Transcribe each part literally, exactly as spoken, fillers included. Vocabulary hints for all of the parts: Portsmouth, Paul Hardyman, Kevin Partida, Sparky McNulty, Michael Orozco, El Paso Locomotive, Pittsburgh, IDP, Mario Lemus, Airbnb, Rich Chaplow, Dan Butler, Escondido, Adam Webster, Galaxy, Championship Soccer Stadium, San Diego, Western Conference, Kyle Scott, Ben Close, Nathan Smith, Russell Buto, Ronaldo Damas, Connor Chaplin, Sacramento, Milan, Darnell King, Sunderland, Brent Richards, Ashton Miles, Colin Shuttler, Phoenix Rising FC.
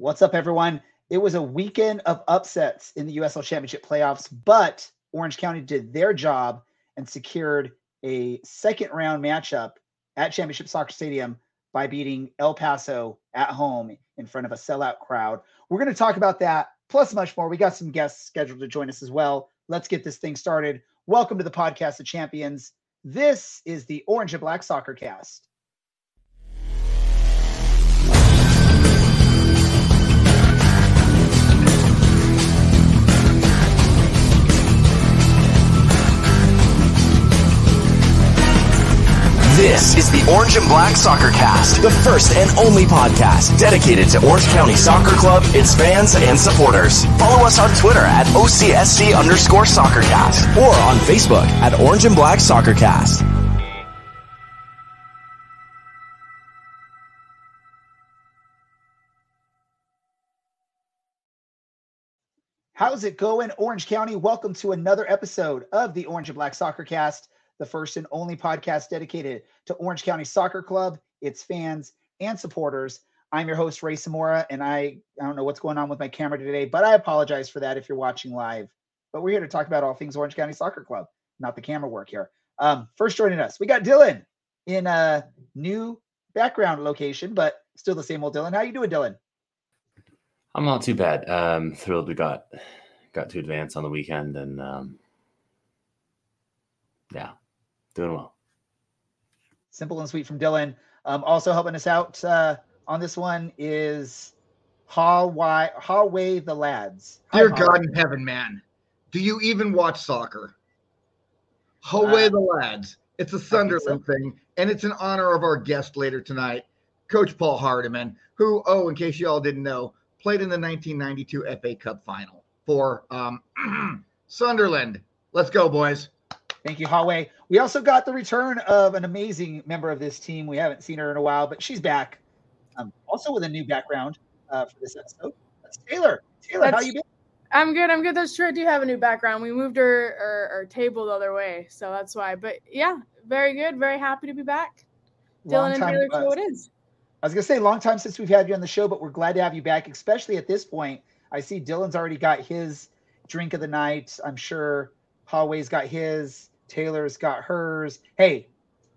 What's up, everyone? It was a weekend of upsets in the U S L Championship playoffs, but Orange County did their job and secured a second round matchup at Championship Soccer Stadium by beating El Paso at home in front of a sellout crowd. We're going to talk about that, plus much more. We got some guests scheduled to join us as well. Let's get this thing started. Welcome to the podcast of champions. This is the Orange and Black Soccer Cast. This is the Orange and Black Soccer Cast, the first and only podcast dedicated to Orange County Soccer Club, its fans, and supporters. Follow us on Twitter at O C S C underscore SoccerCast or on Facebook at Orange and Black Soccer Cast. How's it going, Orange County? Welcome to another episode of the Orange and Black Soccer Cast, the first and only podcast dedicated to Orange County Soccer Club, its fans, and supporters. I'm your host, Ray Samora, and I, I don't know what's going on with my camera today, but I apologize for that if you're watching live. But we're here to talk about all things Orange County Soccer Club, not the camera work here. Um, first joining us, we got Dylan in a new background location, but still the same old Dylan. How you doing, Dylan? I'm not too bad. Um, thrilled we got got to advance on the weekend, and um, yeah. Doing well. Simple and sweet from Dylan. Um, also helping us out uh, on this one is Hallway, Hallway the Lads. Hi, Dear Hallway. God in heaven, man. Do you even watch soccer? Hallway uh, the Lads. It's a Sunderland so. thing, and it's in honor of our guest later tonight, Coach Paul Hardyman, who, oh, in case you all didn't know, played in the nineteen ninety-two F A Cup final for um, Sunderland. Let's go, boys. Thank you, Hallway. We also got the return of an amazing member of this team. We haven't seen her in a while, but she's back. Um, also with a new background uh, for this episode. That's Taylor. Taylor, That's, how you been? I'm good. I'm good. That's true. I do have a new background. We moved our, our, our table the other way, so that's why. But, yeah, very good. Very happy to be back. Long Dylan and Taylor, so it is. I was going to say, long time since we've had you on the show, but we're glad to have you back, especially at this point. I see Dylan's already got his drink of the night. I'm sure Hallway's got his. Taylor's got hers. Hey,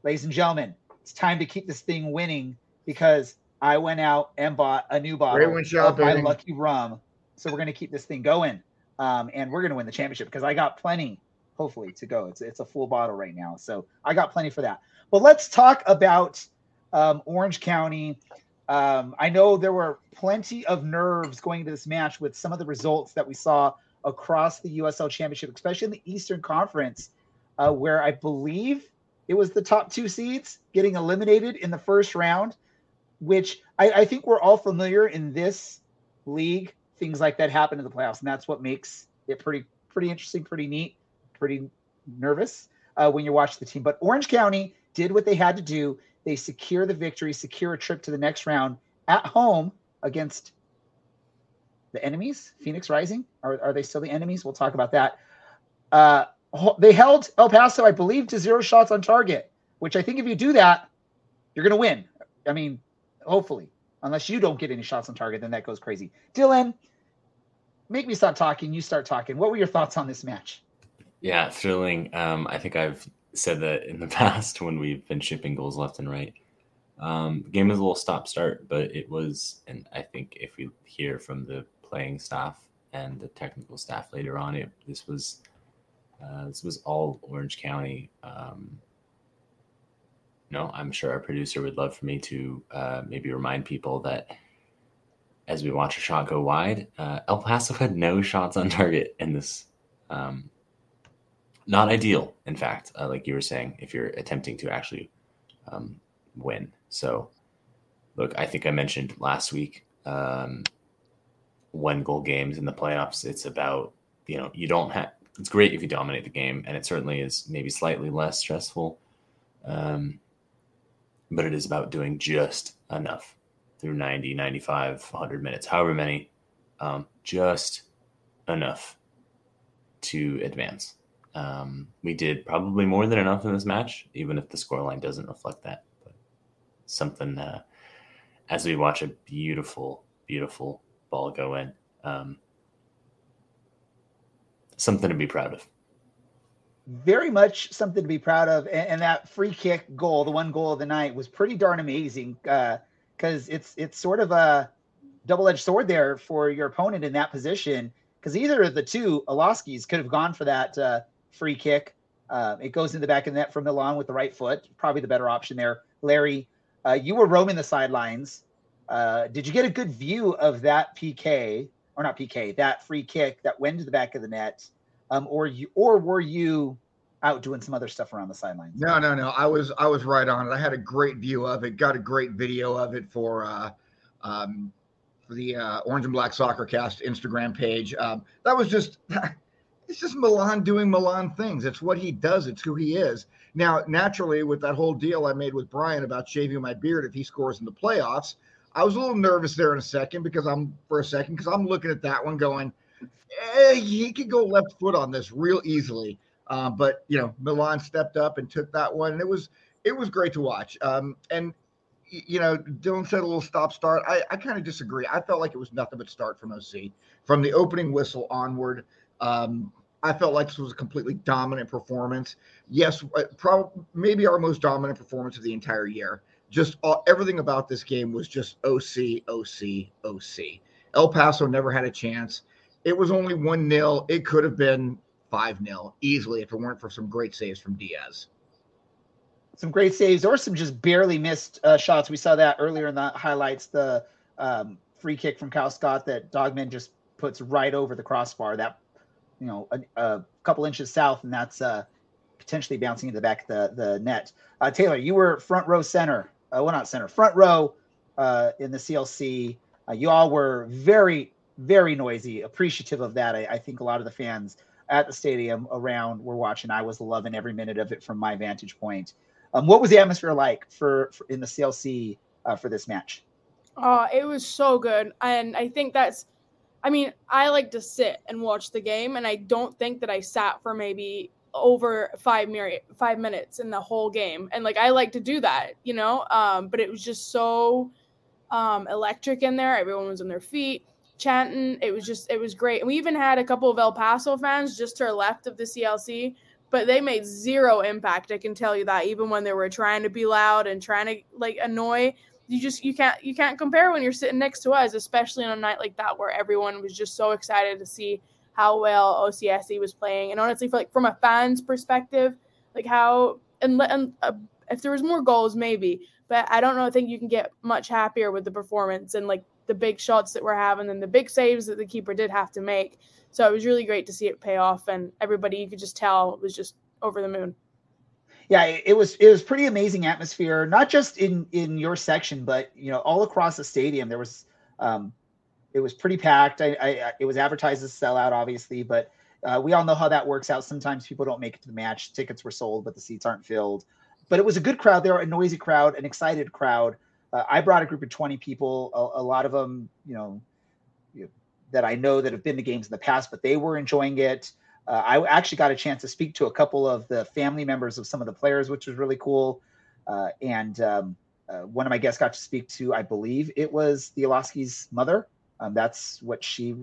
ladies and gentlemen, it's time to keep this thing winning because I went out and bought a new bottle of my lucky rum. So we're going to keep this thing going, um, and we're going to win the championship because I got plenty, hopefully, to go. It's, it's a full bottle right now, so I got plenty for that. But let's talk about um, Orange County. Um, I know there were plenty of nerves going into this match with some of the results that we saw across the U S L Championship, especially in the Eastern Conference. Uh, where I believe it was the top two seeds getting eliminated in the first round, which I, I think we're all familiar in this league. Things like that happen in the playoffs, and that's what makes it pretty pretty interesting, pretty neat, pretty nervous uh, when you watch the team. But Orange County did what they had to do. They secure the victory, secure a trip to the next round at home against the enemies, Phoenix Rising. Are, are they still the enemies? We'll talk about that. Uh They held El Paso, I believe, to zero shots on target, which I think if you do that, you're going to win. I mean, hopefully, unless you don't get any shots on target, then that goes crazy. Dylan, make me stop talking. You start talking. What were your thoughts on this match? Yeah, thrilling. Um, I think I've said that in the past when we've been shipping goals left and right. Um, the game was a little stop-start, but it was, and I think if we hear from the playing staff and the technical staff later on, it this was... Uh, this was all Orange County. Um, no, I'm sure our producer would love for me to uh, maybe remind people that as we watch a shot go wide, uh, El Paso had no shots on target in this. Um, not ideal, in fact, uh, like you were saying, if you're attempting to actually um, win. So, look, I think I mentioned last week, um, one goal games in the playoffs, it's about, you know, you don't have... It's great if you dominate the game, and it certainly is maybe slightly less stressful. Um, but it is about doing just enough through ninety, ninety-five, one hundred minutes, however many, um, just enough to advance. Um, we did probably more than enough in this match, even if the scoreline doesn't reflect that. But something uh, as we watch a beautiful, beautiful ball go in. Um, something to be proud of. Very much something to be proud of. And, and that free kick goal, the one goal of the night, was pretty darn amazing because uh, it's it's sort of a double-edged sword there for your opponent in that position, because either of the two Iloskis could have gone for that uh, free kick. Uh, it goes in the back of the net for Milan with the right foot, probably the better option there. Larry, uh, you were roaming the sidelines. Uh, did you get a good view of that P K, or not P K, that free kick that went to the back of the net? Um, or you, or were you out doing some other stuff around the sidelines? No, no, no. I was, I was right on it. I had a great view of it. Got a great video of it for, uh, um, for the uh, Orange and Black Soccer Cast Instagram page. Um, that was just, it's just Milan doing Milan things. It's what he does. It's who he is. Now, naturally, with that whole deal I made with Brian about shaving my beard if he scores in the playoffs, I was a little nervous there in a second because I'm for a second because I'm looking at that one going, he could go left foot on this real easily. Uh, but, you know, Milan stepped up and took that one. And it was it was great to watch. Um, and, you know, Dylan said a little stop start. I, I kind of disagree. I felt like it was nothing but start from O C. From the opening whistle onward, um, I felt like this was a completely dominant performance. Yes, probably maybe our most dominant performance of the entire year. Just all, everything about this game was just O C, O C, O C. El Paso never had a chance. It was only one nil. It could have been five nil easily if it weren't for some great saves from Diaz. Some great saves or some just barely missed uh, shots. We saw that earlier in the highlights, the um, free kick from Kyle Scott that Dogman just puts right over the crossbar. That, you know, a, a couple inches south, and that's uh, potentially bouncing into the back of the, the net. Uh, Taylor, you were front row center. Uh, well, not center. Front row uh, in the C L C. Uh, you all were very... very noisy, appreciative of that. I, I think a lot of the fans at the stadium around were watching. I was loving every minute of it from my vantage point. Um, what was the atmosphere like for, for in the C L C uh, for this match? Oh, it was so good. And I think that's, I mean, I like to sit and watch the game, and I don't think that I sat for maybe over five, mi- five minutes in the whole game. And like, I like to do that, you know, um, but it was just so um, electric in there. Everyone was on their feet, chanting. It was just, it was great. And we even had a couple of El Paso fans just to our left of the C L C, but they made zero impact. I can tell you that, even when they were trying to be loud and trying to like annoy, you just, you can't, you can't compare when you're sitting next to us, especially on a night like that, where everyone was just so excited to see how well O C S C was playing. And honestly, for, like, from a fan's perspective, like how, and, and uh, if there was more goals, maybe, but I don't know. I think you can get much happier with the performance and like the big shots that we're having and the big saves that the keeper did have to make. So it was really great to see it pay off, and everybody, you could just tell, was just over the moon. Yeah, it was, it was pretty amazing atmosphere, not just in, in your section, but, you know, all across the stadium. There was, um, it was pretty packed. I, I, it was advertised as a sellout, obviously, but uh, we all know how that works out. Sometimes people don't make it to the match. Tickets were sold, but the seats aren't filled, but it was a good crowd. There were a noisy crowd, an excited crowd. Uh, I brought a group of twenty people, a, a lot of them, you know, you, that I know that have been to games in the past, but they were enjoying it. Uh, I actually got a chance to speak to a couple of the family members of some of the players, which was really cool. Uh, and um, uh, one of my guests got to speak to, I believe it was the Iloski's mother. Um, that's what she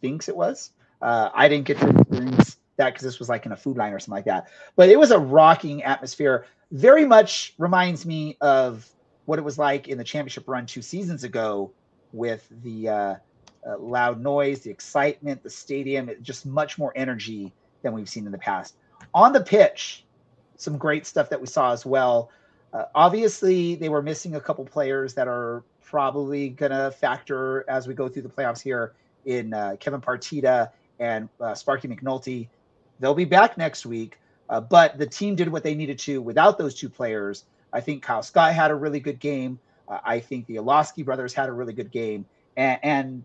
thinks it was. Uh, I didn't get to experience that because this was like in a food line or something like that. But it was a rocking atmosphere. Very much reminds me of what it was like in the championship run two seasons ago with the uh, uh, loud noise, the excitement, the stadium, it, just much more energy than we've seen in the past. On the pitch, some great stuff that we saw as well. Uh, obviously, they were missing a couple players that are probably going to factor as we go through the playoffs here in uh, Kevin Partida and uh, Sparky McNulty. They'll be back next week, uh, but the team did what they needed to without those two players. I think Kyle Scott had a really good game. Uh, I think the Iloski brothers had a really good game. And, and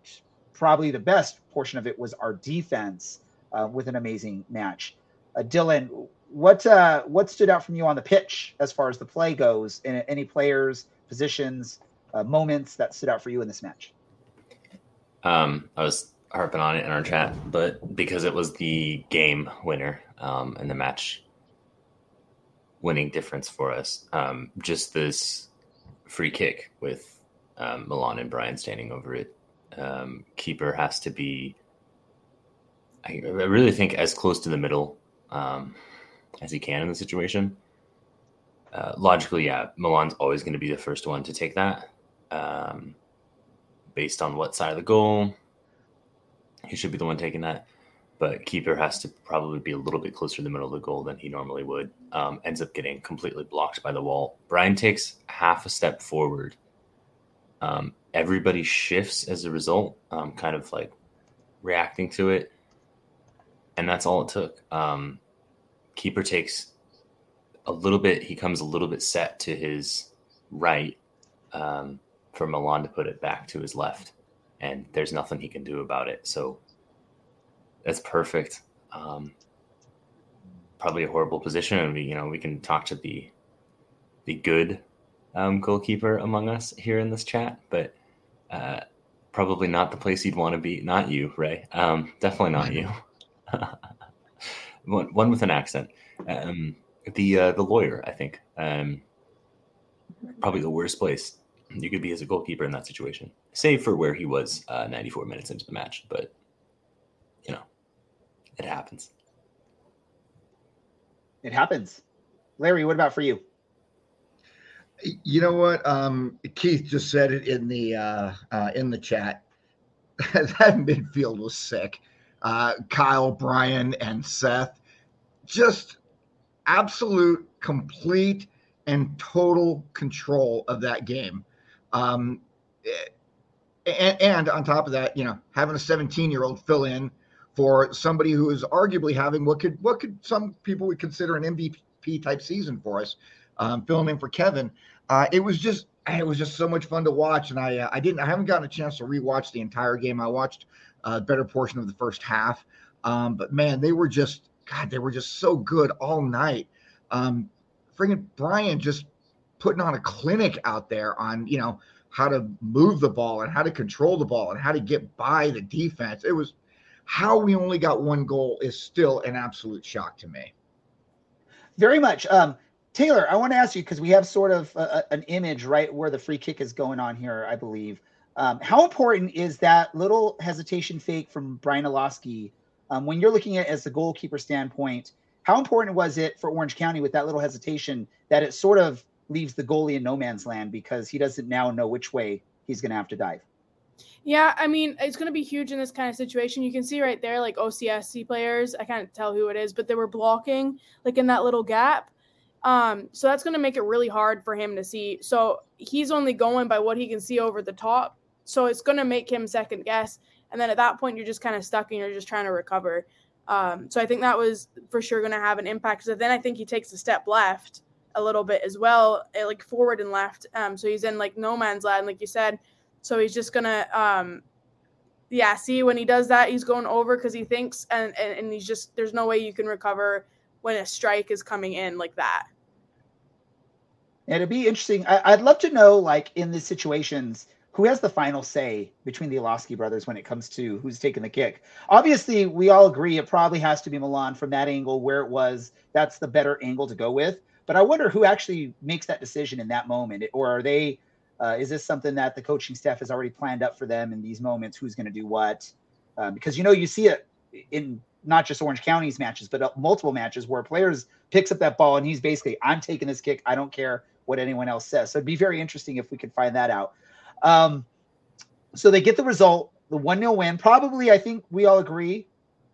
probably the best portion of it was our defense uh, with an amazing match. Uh, Dylan, what uh, what stood out from you on the pitch as far as the play goes? And any players, positions, uh, moments that stood out for you in this match? Um, I was harping on it in our chat, but because it was the game winner um, in the match winning difference for us. Um, just this free kick with um, Milan and Brian standing over it. um, keeper has to be, I, I really think, as close to the middle um, as he can in the situation. Uh, logically, yeah, Milan's always going to be the first one to take that. Um, based on what side of the goal, he should be the one taking that. But keeper has to probably be a little bit closer to the middle of the goal than he normally would. Um, ends up getting completely blocked by the wall. Brian takes half a step forward. Um, everybody shifts as a result, um, kind of like reacting to it. And that's all it took. Um, keeper takes a little bit. He comes a little bit set to his right um, for Milan to put it back to his left. And there's nothing he can do about it. So that's perfect. Um, probably a horrible position. And we, you know, we can talk to the the good um, goalkeeper among us here in this chat, but uh, probably not the place you'd want to be. Not you, Ray. Um, definitely not you. one, one with an accent. Um, the uh, the lawyer, I think. Um, probably the worst place you could be as a goalkeeper in that situation, save for where he was uh, ninety-four minutes into the match, but. You know, it happens. It happens. Larry, what about for you? You know what? Um, Keith just said it in the uh, uh, in the chat. That midfield was sick. Uh, Kyle, Brian, and Seth. Just absolute, complete, and total control of that game. Um, and, and on top of that, you know, having a seventeen-year-old fill in for somebody who is arguably having what could what could some people would consider an M V P type season for us, um, filling in for Kevin. Uh, it was just it was just so much fun to watch, and I uh, I didn't I haven't gotten a chance to rewatch the entire game. I watched a better portion of the first half, um, but man, they were just God, they were just so good all night. Um, friggin' Brian just putting on a clinic out there on you know how to move the ball and how to control the ball and how to get by the defense. It was. How we only got one goal is still an absolute shock to me. Very much. Um, Taylor, I want to ask you, because we have sort of a, an image right where the free kick is going on here, I believe. Um, how important is that little hesitation fake from Brian Iloski? Um, when you're looking at it as the goalkeeper standpoint, how important was it for Orange County with that little hesitation that it sort of leaves the goalie in no man's land because he doesn't now know which way he's going to have to dive? Yeah, I mean, it's going to be huge in this kind of situation. You can see right there, like, O C S C players. I can't tell who it is, but they were blocking, like, in that little gap. Um, so that's going to make it really hard for him to see. So he's only going by what he can see over the top. So it's going to make him second guess. And then at that point, you're just kind of stuck and you're just trying to recover. Um, so I think that was for sure going to have an impact. So then I think he takes a step left a little bit as well, like forward and left. Um, so he's in, like, no man's land, like you said. So he's just going to, um, yeah, see, when he does that, he's going over because he thinks, and, and, and he's just, there's no way you can recover when a strike is coming in like that. And it'd be interesting. I, I'd love to know, like, in these situations, who has the final say between the Iloski brothers when it comes to who's taking the kick? Obviously, we all agree it probably has to be Milan from that angle where it was. That's the better angle to go with. But I wonder who actually makes that decision in that moment, or are they... Uh, is this something that the coaching staff has already planned up for them in these moments? Who's going to do what? Um, because, you know, you see it in not just Orange County's matches, but multiple matches where players picks up that ball and he's basically, I'm taking this kick. I don't care what anyone else says. So it'd be very interesting if we could find that out. Um, so they get the result, the one nil win. Probably, I think we all agree,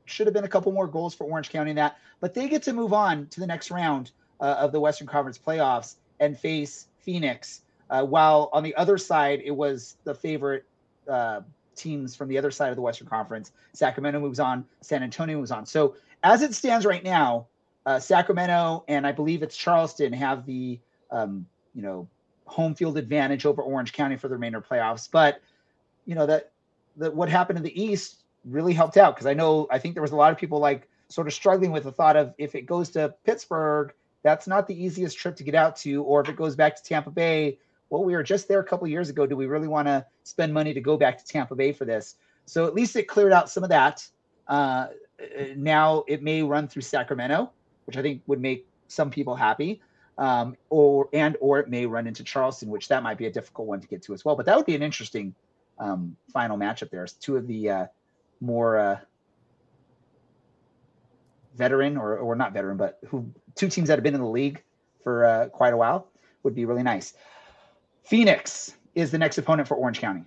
should have been a couple more goals for Orange County in that. But they get to move on to the next round uh, of the Western Conference playoffs and face Phoenix. Uh, while on the other side, it was the favorite uh, teams from the other side of the Western Conference. Sacramento moves on. San Antonio moves on. So as it stands right now, uh, Sacramento and I believe it's Charleston have the um, you know home field advantage over Orange County for the remainder playoffs. But you know that that what happened in the East really helped out because I know I think there was a lot of people like sort of struggling with the thought of if it goes to Pittsburgh, that's not the easiest trip to get out to, or if it goes back to Tampa Bay. Well, we were just there a couple of years ago. Do we really want to spend money to go back to Tampa Bay for this? So at least it cleared out some of that. Uh, now it may run through Sacramento, which I think would make some people happy, um, or and or it may run into Charleston, which that might be a difficult one to get to as well. But that would be an interesting um, final matchup there. It's two of the uh, more uh, veteran or, or not veteran, but who two teams that have been in the league for uh, quite a while would be really nice. Phoenix is the next opponent for Orange County.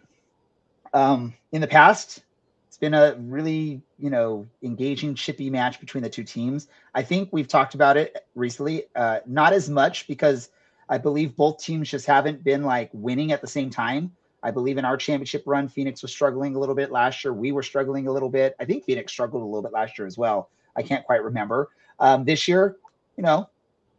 Um, in the past, it's been a really, you know, engaging, chippy match between the two teams. I think we've talked about it recently, uh, not as much because I believe both teams just haven't been like winning at the same time. I believe in our championship run, Phoenix was struggling a little bit last year. We were struggling a little bit. I think Phoenix struggled a little bit last year as well. I can't quite remember. Um, this year, you know,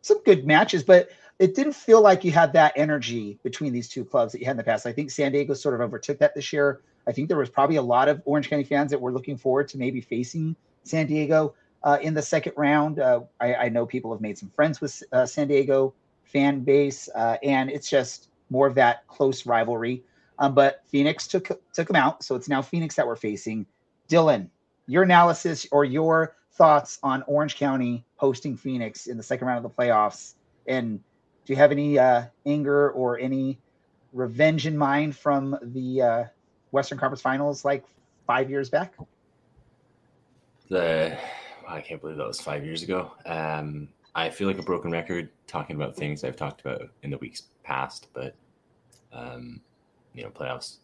some good matches, but it didn't feel like you had that energy between these two clubs that you had in the past. I think San Diego sort of overtook that this year. I think there was probably a lot of Orange County fans that were looking forward to maybe facing San Diego uh, in the second round. Uh, I, I know people have made some friends with uh, San Diego fan base, uh, and it's just more of that close rivalry. Um, but Phoenix took took them out, so it's now Phoenix that we're facing. Dylan, your analysis or your thoughts on Orange County hosting Phoenix in the second round of the playoffs, and do you have any uh, anger or any revenge in mind from the uh, Western Conference Finals like five years back? The I can't believe that was five years ago. Um, I feel like a broken record talking about things I've talked about in the weeks past, but um, you know, playoffs,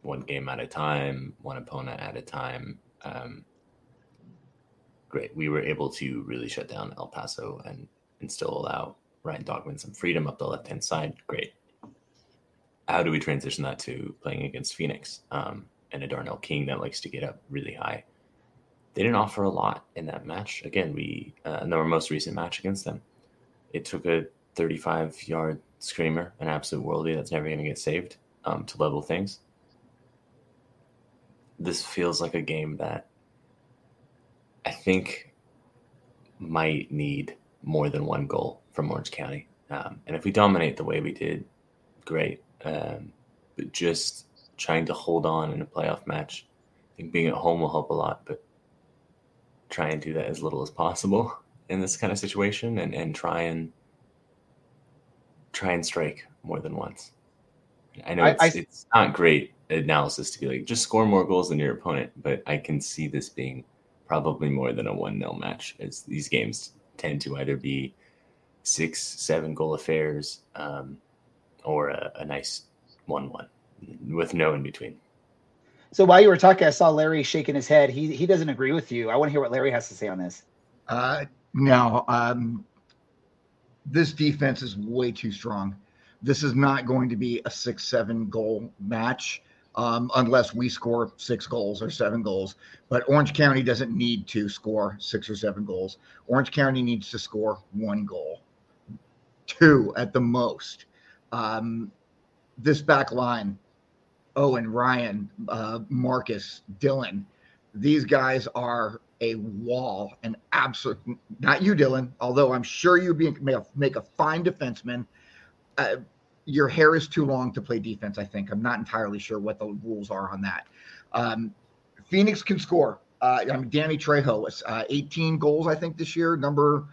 one game at a time, one opponent at a time. Um, great, we were able to really shut down El Paso and and still allow Ryan Dogman some freedom up the left-hand side. Great. How do we transition that to playing against Phoenix um, and a Darnell King that likes to get up really high? They didn't offer a lot in that match. Again, we uh, in our most recent match against them, it took a thirty-five-yard screamer, an absolute worldie that's never going to get saved um, to level things. This feels like a game that I think might need more than one goal from Orange County. Um, and if we dominate the way we did, great. Um, but just trying to hold on in a playoff match, I think being at home will help a lot, but try and do that as little as possible in this kind of situation and, and try and try and strike more than once. I know I, it's, I, it's not great analysis to be like, just score more goals than your opponent, but I can see this being probably more than a one-nil match. It's these games tend to either be six, seven goal affairs um, or a, a nice one-one with no in between. So while you were talking, I saw Larry shaking his head. He he doesn't agree with you. I want to hear what Larry has to say on this. Uh, no, um, this defense is way too strong. This is not going to be a six, seven goal match um, unless we score six goals or seven goals. But Orange County doesn't need to score six or seven goals. Orange County needs to score one goal, two at the most. Um, this back line, Owen, Ryan, uh, Marcus, Dylan, these guys are a wall, an absolute, not you, Dylan, although I'm sure you be, make a fine defenseman. Uh, your hair is too long to play defense, I think. I'm not entirely sure what the rules are on that. Um, Phoenix can score. Uh, I mean, Danny Trejo was uh, eighteen goals, I think, this year, number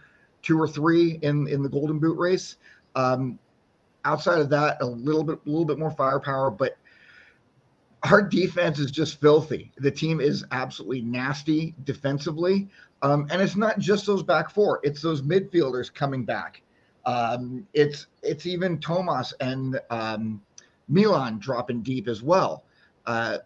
two or three in, in the Golden Boot race. Um, outside of that, a little bit, a little bit more firepower, but our defense is just filthy. The team is absolutely nasty defensively. Um, and it's not just those back four. It's those midfielders coming back. Um, it's it's even Tomas and um, Milan dropping deep as well. Uh,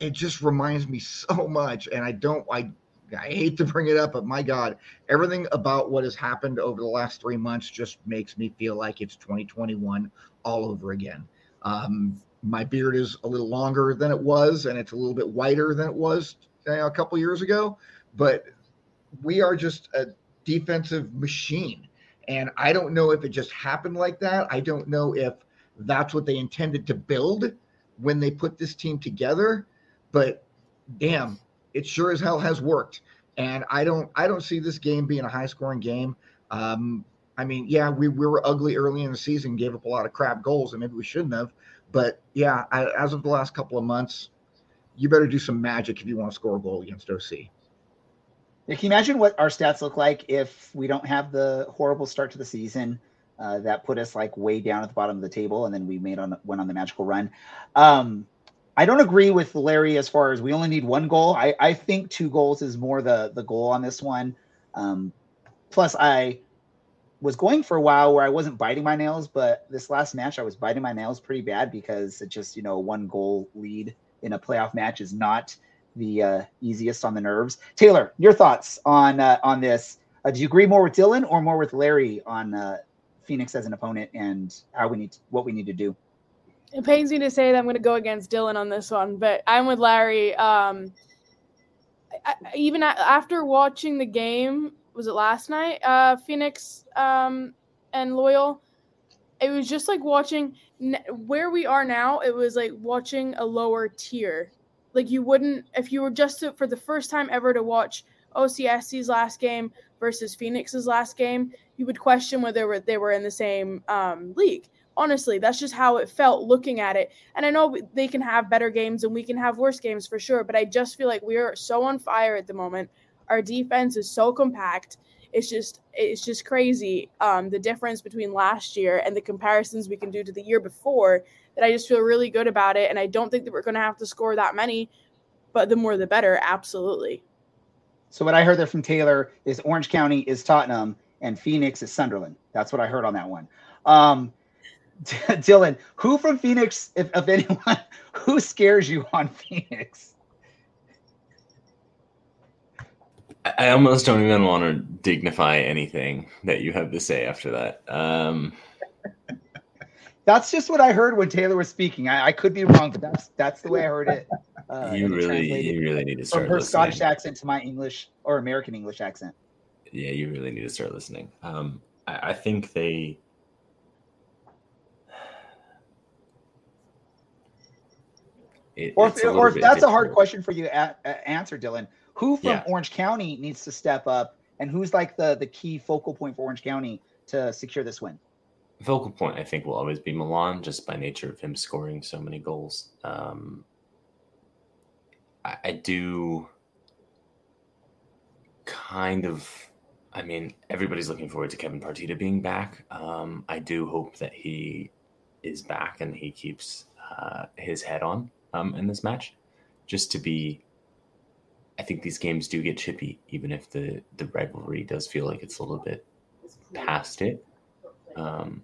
it just reminds me so much. And I don't I, I hate to bring it up, but my God, everything about what has happened over the last three months just makes me feel like it's twenty twenty-one all over again. Um My beard is a little longer than it was, and it's a little bit whiter than it was you know, a couple years ago. But we are just a defensive machine. And I don't know if it just happened like that. I don't know if that's what they intended to build when they put this team together. But damn, it sure as hell has worked. And I don't I don't see this game being a high-scoring game. Um, I mean, yeah, we, we were ugly early in the season, gave up a lot of crap goals, and maybe we shouldn't have. But, yeah, I, as of the last couple of months, you better do some magic if you want to score a goal against O C. Yeah, can you imagine what our stats look like if we don't have the horrible start to the season? uh, that put us like way down at the bottom of the table, and then we made on went on the magical run. Um, I don't agree with Larry as far as we only need one goal. I, I think two goals is more the the goal on this one. Um, plus, I was going for a while where I wasn't biting my nails, but this last match I was biting my nails pretty bad because it just, you know, one goal lead in a playoff match is not the uh, easiest on the nerves. Taylor, your thoughts on uh, on this? Uh, do you agree more with Dylan or more with Larry on uh, Phoenix as an opponent and how we need to, what we need to do? It pains me to say that I'm going to go against Dylan on this one, but I'm with Larry. Um, I, even after watching the game, was it last night? Uh, Phoenix um, and Loyal. It was just like watching where we are now. It was like watching a lower tier. Like you wouldn't, if you were just to, for the first time ever to watch O C S C's last game versus Phoenix's last game, you would question whether they were, they were in the same um, league. Honestly, that's just how it felt looking at it. And I know they can have better games and we can have worse games for sure, but I just feel like we're so on fire at the moment. Our defense is so compact. It's just it's just crazy, um, the difference between last year and the comparisons we can do to the year before, that I just feel really good about it. And I don't think that we're going to have to score that many, but the more the better, absolutely. So what I heard there from Taylor is Orange County is Tottenham and Phoenix is Sunderland. That's what I heard on that one. Um, D- Dylan, who from Phoenix, if, if anyone, who scares you on Phoenix? I almost don't even want to dignify anything that you have to say after that. Um, that's just what I heard when Taylor was speaking. I, I could be wrong, but that's that's the way I heard it. Uh, you really, you really need to start from her listening. Scottish accent to my English or American English accent. Yeah, you really need to start listening. Um, I, I think they. It, or if, or if that's difficult. A hard question for you to uh, answer, Dylan. Who from yeah. Orange County needs to step up, and who's like the, the key focal point for Orange County to secure this win? Focal point, I think, will always be Milan, just by nature of him scoring so many goals. Um, I, I do kind of, I mean, everybody's looking forward to Kevin Partida being back. Um, I do hope that he is back and he keeps uh, his head on um, in this match, just to be. I think these games do get chippy, even if the, the rivalry does feel like it's a little bit past it. Um,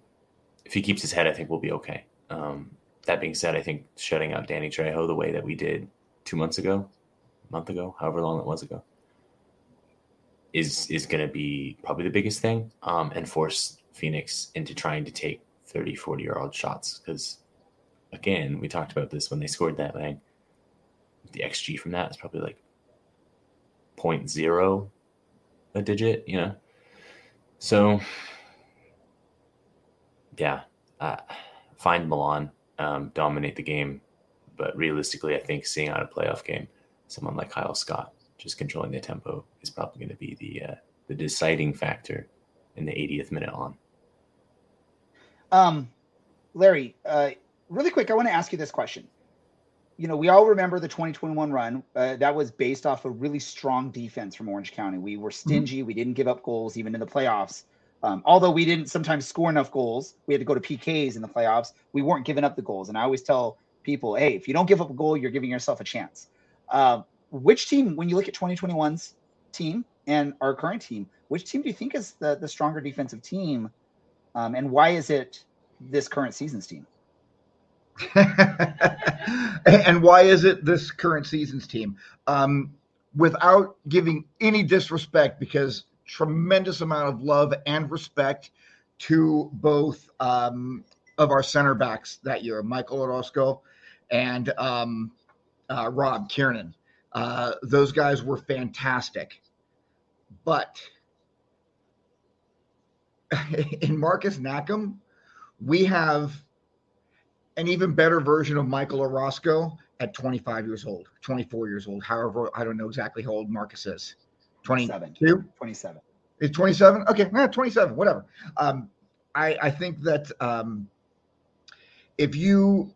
if he keeps his head, I think we'll be okay. Um, that being said, I think shutting out Danny Trejo the way that we did two months ago, a month ago, however long it was ago, is is going to be probably the biggest thing, um, and force Phoenix into trying to take thirty, forty-year-old shots. Because, again, we talked about this when they scored that thing. The X G from that is probably like point zero a digit, you know. So yeah, uh, find Milan, um, dominate the game, but realistically, I think seeing out a playoff game, someone like Kyle Scott just controlling the tempo is probably going to be the uh, the deciding factor in the eightieth minute on. Um, Larry, uh, really quick, I want to ask you this question. You know, we all remember the twenty twenty-one run. Uh, that was based off a really strong defense from Orange County. We were stingy. Mm-hmm. We didn't give up goals, even in the playoffs. Um, although we didn't sometimes score enough goals, we had to go to P Ks in the playoffs. We weren't giving up the goals. And I always tell people, hey, if you don't give up a goal, you're giving yourself a chance. Uh, which team, when you look at twenty twenty-one's team and our current team, which team do you think is the, the stronger defensive team? Um, and why is it this current season's team? And why is it this current season's team? Um, without giving any disrespect, because tremendous amount of love and respect to both um, of our center backs that year, Michael Orozco and um, uh, Rob Kiernan. Uh, those guys were fantastic. But in Marcus Nakum, we have an even better version of Michael Orozco at twenty-five years old, twenty-four years old. However, I don't know exactly how old Marcus is. twenty-two? twenty-seven. Is twenty-seven? Okay, yeah, twenty-seven, whatever. Um, I, I think that um, if you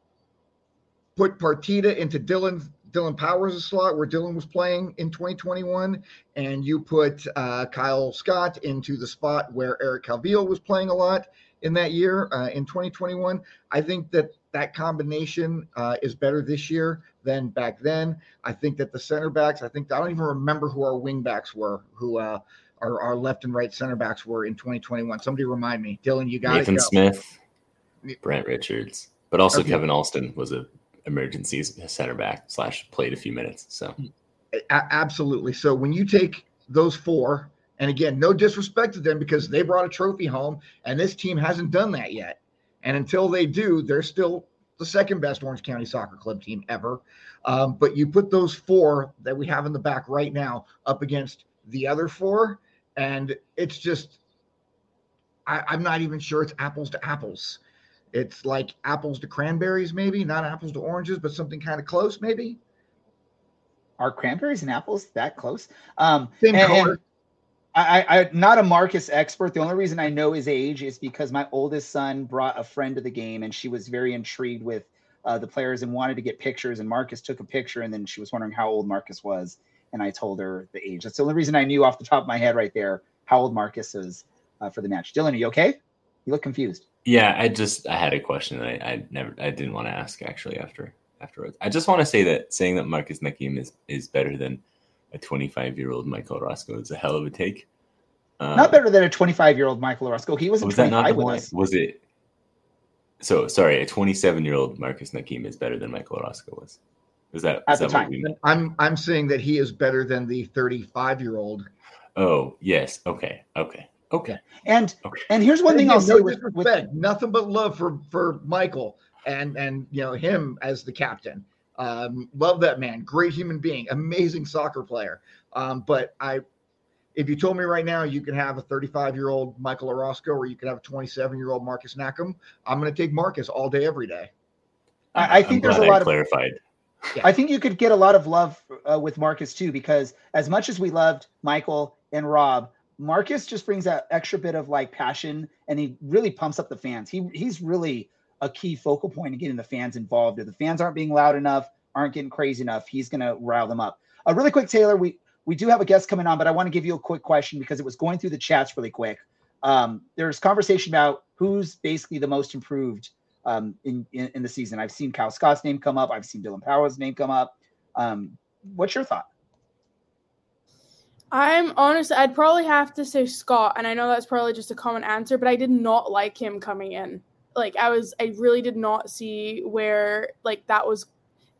put Partida into Dylan Dylan Powers' slot where Dylan was playing in twenty twenty-one, and you put uh, Kyle Scott into the spot where Eric Calvillo was playing a lot in that year, uh, in twenty twenty-one. I think that that combination uh, is better this year than back then. I think that the center backs, I think I don't even remember who our wing backs were, who uh, our, our left and right center backs were in twenty twenty-one. Somebody remind me. Dylan, you got it. Nathan Smith, Brent Richards, but also okay. Kevin Alston was an emergency center back slash played a few minutes. So a- absolutely. So when you take those four, and again, no disrespect to them because they brought a trophy home, and this team hasn't done that yet. And until they do, they're still the second best Orange County Soccer Club team ever. Um, but you put those four that we have in the back right now up against the other four, and it's just I, I'm not even sure it's apples to apples. It's like apples to cranberries, maybe, not apples to oranges, but something kind of close, maybe. Are cranberries and apples that close? Um, Same and, color. And- I, I'm not a Marcus expert. The only reason I know his age is because my oldest son brought a friend to the game, and she was very intrigued with uh, the players and wanted to get pictures. And Marcus took a picture, and then she was wondering how old Marcus was. And I told her the age. That's the only reason I knew off the top of my head right there how old Marcus is uh, for the match. Dylan, are you okay? You look confused. Yeah, I just I had a question that I, I never I didn't want to ask actually after afterwards. I just want to say that saying that Marcus Nakum is is better than a twenty-five-year-old Michael Orozco is a hell of a take. Uh, Not better than a twenty-five-year-old Michael Orozco. He wasn't was twenty-five with us. Was it? So, sorry, a twenty-seven-year-old Marcus Nakum is better than Michael Orozco was. Is that, At is the that time. What we meant? I'm, I'm saying that he is better than the thirty-five-year-old. Oh, yes. Okay, okay, okay. And okay. and here's one and thing I'll say with, with nothing but love for, for Michael and, and you know him as the captain. Um, love that man, great human being, amazing soccer player. Um, but I, if you told me right now you can have a thirty-five-year-old Michael Orozco or you can have a twenty-seven-year-old Marcus Nakum, I'm going to take Marcus all day, every day. I, I think I'm there's a lot I clarified. Of. Yeah. I think you could get a lot of love uh, with Marcus too, because as much as we loved Michael and Rob, Marcus just brings that extra bit of like passion, and he really pumps up the fans. He he's really a key focal point in getting the fans involved. If the fans aren't being loud enough, aren't getting crazy enough, he's going to rile them up. Uh, really quick, Taylor, we, we do have a guest coming on, but I want to give you a quick question because it was going through the chats really quick. Um, there's conversation about who's basically the most improved um, in, in, in the season. I've seen Kyle Scott's name come up. I've seen Dylan Powers' name come up. Um, what's your thought? I'm honest. I'd probably have to say Scott, and I know that's probably just a common answer, but I did not like him coming in. Like I was, I really did not see where like that was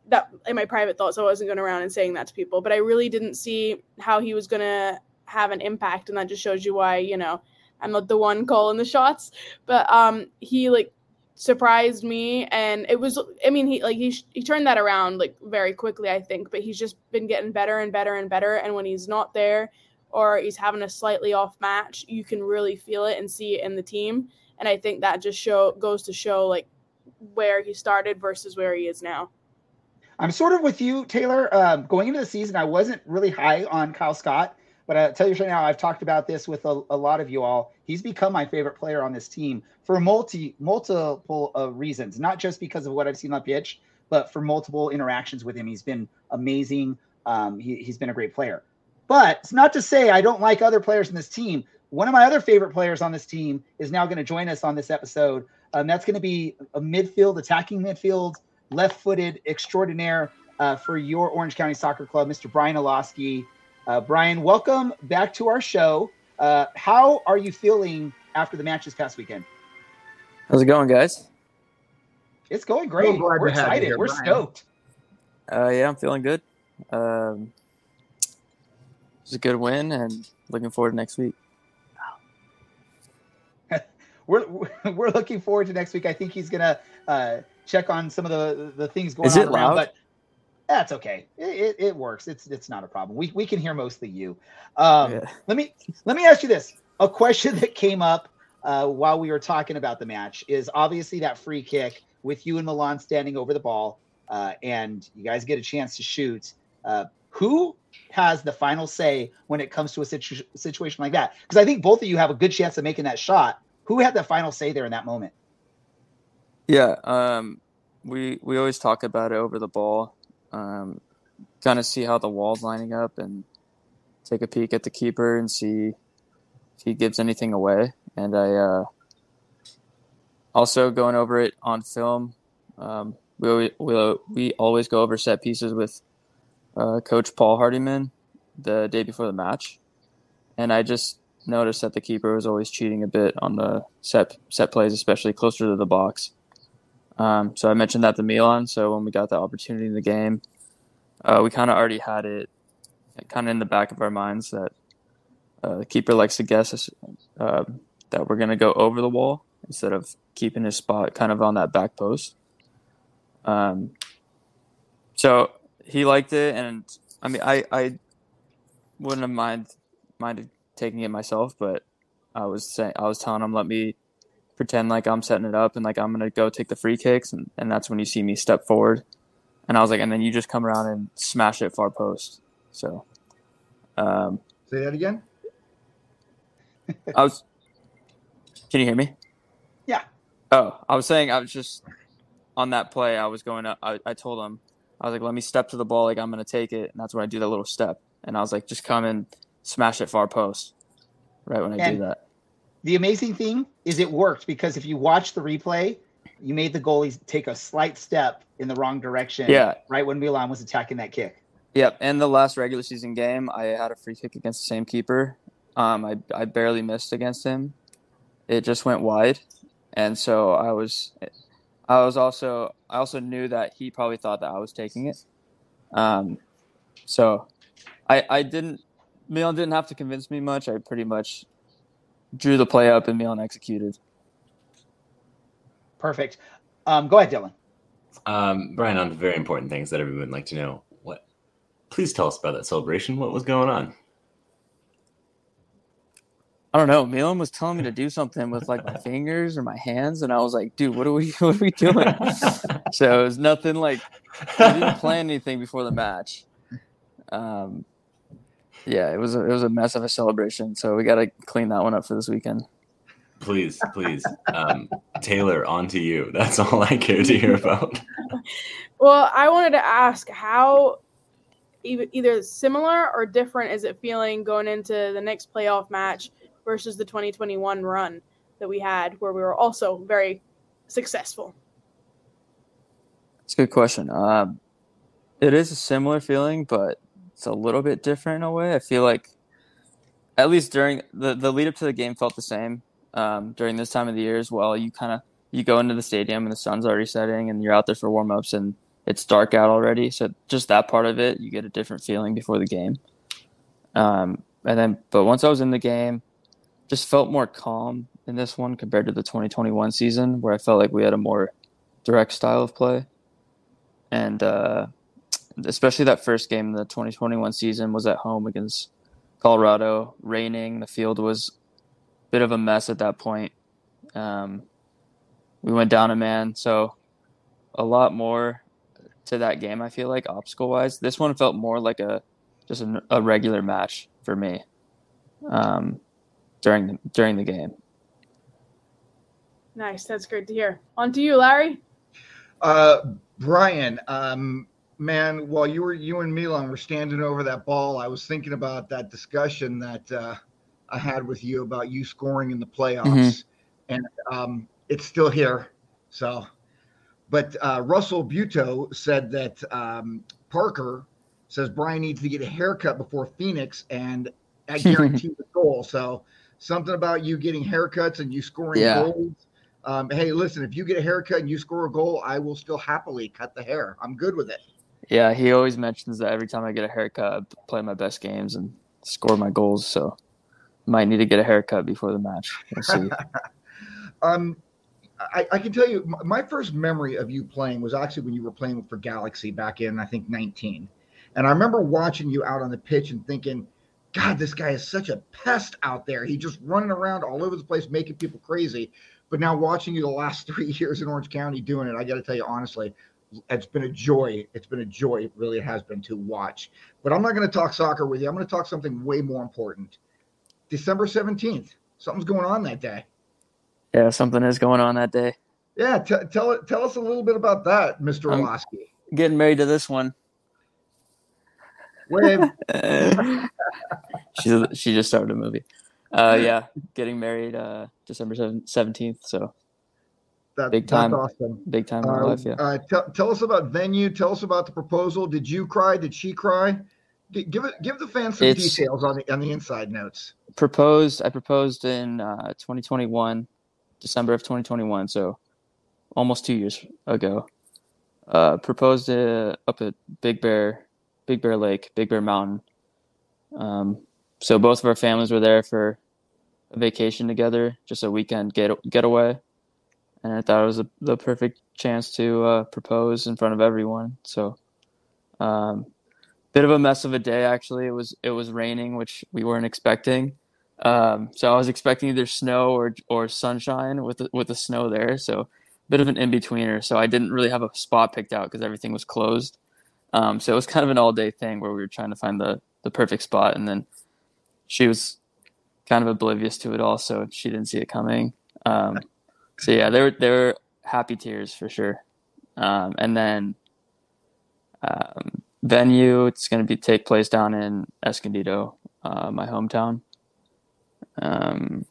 that in my private thoughts. I wasn't going around and saying that to people, but I really didn't see how he was going to have an impact. And that just shows you why, you know, I'm not the one calling the shots, but um, he like surprised me, and it was, I mean, he like, he, he turned that around like very quickly, I think, but he's just been getting better and better and better. And when he's not there or he's having a slightly off match, you can really feel it and see it in the team. And I think that just show goes to show like where he started versus where he is now. I'm sort of with you, Taylor. Um, going into the season, I wasn't really high on Kyle Scott, but I tell you right now, I've talked about this with a, a lot of you all. He's become my favorite player on this team for multi multiple uh, reasons, not just because of what I've seen on pitch, but for multiple interactions with him. He's been amazing. Um, he, he's been a great player. But it's not to say I don't like other players in this team. One of my other favorite players on this team is now going to join us on this episode. Um, that's going to be a midfield, attacking midfield, left-footed extraordinaire uh, for your Orange County Soccer Club, Mister Brian Iloski. Uh, Brian, welcome back to our show. Uh, how are you feeling after the match this past weekend? How's it going, guys? It's going great. We're, We're excited. Here, We're Brian. stoked. Uh, yeah, I'm feeling good. Um, it was a good win, and looking forward to next week. We're we're looking forward to next week. I think he's gonna uh, check on some of the, the things going on. Is it loud? But that's okay. It, it it works. It's it's not a problem. We we can hear mostly you. Um, yeah. Let me let me ask you this. A question that came up uh, while we were talking about the match is obviously that free kick with you and Milan standing over the ball, uh, and you guys get a chance to shoot. Uh, who has the final say when it comes to a situ- situation like that? Because I think both of you have a good chance of making that shot. Who had the final say there in that moment? Yeah, um, we we always talk about it over the ball, um, kind of see how the wall's lining up and take a peek at the keeper and see if he gives anything away. And I uh, Also, going over it on film, um, we, we, we always go over set pieces with uh, Coach Paul Hardyman the day before the match. And I just noticed that the keeper was always cheating a bit on the set set plays, especially closer to the box. Um, so I mentioned that to Milan. So when we got the opportunity in the game, uh, we kind of already had it kind of in the back of our minds that uh, the keeper likes to guess uh, that we're going to go over the wall instead of keeping his spot kind of on that back post. Um, so he liked it. And I mean, I, I wouldn't have mind, minded taking it myself, but I was saying, I was telling him, let me pretend like I'm setting it up and like I'm going to go take the free kicks. And, and that's when you see me step forward. And I was like, and then you just come around and smash it far post. So, um, say that again. I was, can you hear me? Yeah. Oh, I was saying, I was just on that play. I was going up. I, I told him, I was like, let me step to the ball. Like I'm going to take it. And that's when I do that little step. And I was like, just come and smash it far post. Right when I and- do that. The amazing thing is it worked, because if you watch the replay, you made the goalie take a slight step in the wrong direction yeah. right when Milan was attacking that kick. Yep, and the last regular season game, I had a free kick against the same keeper. Um, I, I barely missed against him. It just went wide, and so I was I was also I also knew that he probably thought that I was taking it. Um, so I I didn't Milan didn't have to convince me much. I pretty much drew the play up and Milan executed. Perfect. Um, go ahead, Dylan. Um, Brian, on the very important things that everyone would like to know. What? Please tell us about that celebration. What was going on? I don't know. Milan was telling me to do something with like my fingers or my hands, and I was like, "Dude, what are we? What are we doing?" So it was nothing like we didn't plan anything before the match. Um. Yeah, it was a, it was a mess of a celebration, so we got to clean that one up for this weekend. Please, please, um, Taylor, on to you. That's all I care to hear about. Well, I wanted to ask how e- either similar or different is it feeling going into the next playoff match versus the twenty twenty-one run that we had, where we were also very successful? That's a good question. Um, it is a similar feeling, but it's a little bit different in a way. I feel like at least during the, the lead up to the game felt the same um, during this time of the year as well. You kind of, you go into the stadium and the sun's already setting and you're out there for warm ups and it's dark out already. So just that part of it, you get a different feeling before the game. Um, and then, but once I was in the game, just felt more calm in this one compared to the twenty twenty-one season, where I felt like we had a more direct style of play. And, uh, especially that first game in the twenty twenty-one season was at home against Colorado, raining. The field was a bit of a mess at that point. Um, we went down a man, so a lot more to that game, I feel like, obstacle-wise. This one felt more like a just a, a regular match for me um, during the, during the game. Nice. That's great to hear. On to you, Larry. Uh, Brian, um, man, while you were you and Milan were standing over that ball, I was thinking about that discussion that uh, I had with you about you scoring in the playoffs, mm-hmm. and um, it's still here. So, but uh, Russell Buto said that um, Parker says Brian needs to get a haircut before Phoenix, and I guarantee the goal. So, something about you getting haircuts and you scoring yeah. goals. Um, hey, listen, if you get a haircut and you score a goal, I will still happily cut the hair. I'm good with it. Yeah, he always mentions that every time I get a haircut, I play my best games and score my goals. So might need to get a haircut before the match. We'll see. um, I, I can tell you my first memory of you playing was actually when you were playing for Galaxy back in, I think, nineteen. And I remember watching you out on the pitch and thinking, God, this guy is such a pest out there. He's just running around all over the place, making people crazy. But now watching you the last three years in Orange County doing it, I got to tell you, honestly, it's been a joy. It's been a joy. It really has been to watch. But I'm not going to talk soccer with you. I'm going to talk something way more important. December seventeenth. Something's going on that day. Yeah, something is going on that day. Yeah, t- tell tell us a little bit about that, Mister Iloski. Getting married to this one. Wave. she, she just started a movie. Uh, yeah, getting married uh, December seventeenth. So That, big time. That's awesome. Big time in my um, life, yeah. Uh, t- tell us about venue. Tell us about the proposal. Did you cry? Did she cry? G- give it, give the fans some it's details on the on the inside notes. Proposed. I proposed in uh, twenty twenty-one, December of twenty twenty-one, so almost two years ago. Uh, proposed uh, up at Big Bear, Big Bear Lake, Big Bear Mountain. Um, so both of our families were there for a vacation together, just a weekend get getaway. And I thought it was a, the perfect chance to uh, propose in front of everyone. So, um, bit of a mess of a day. Actually, it was it was raining, which we weren't expecting. Um, so I was expecting either snow or or sunshine with the, with the snow there. So, a bit of an in betweener. So I didn't really have a spot picked out because everything was closed. Um, so it was kind of an all day thing where we were trying to find the the perfect spot. And then she was kind of oblivious to it all, so she didn't see it coming. Um, So yeah, they were they were happy tears for sure. Um, and then um, venue, it's going to be take place down in Escondido, uh, my hometown. Um,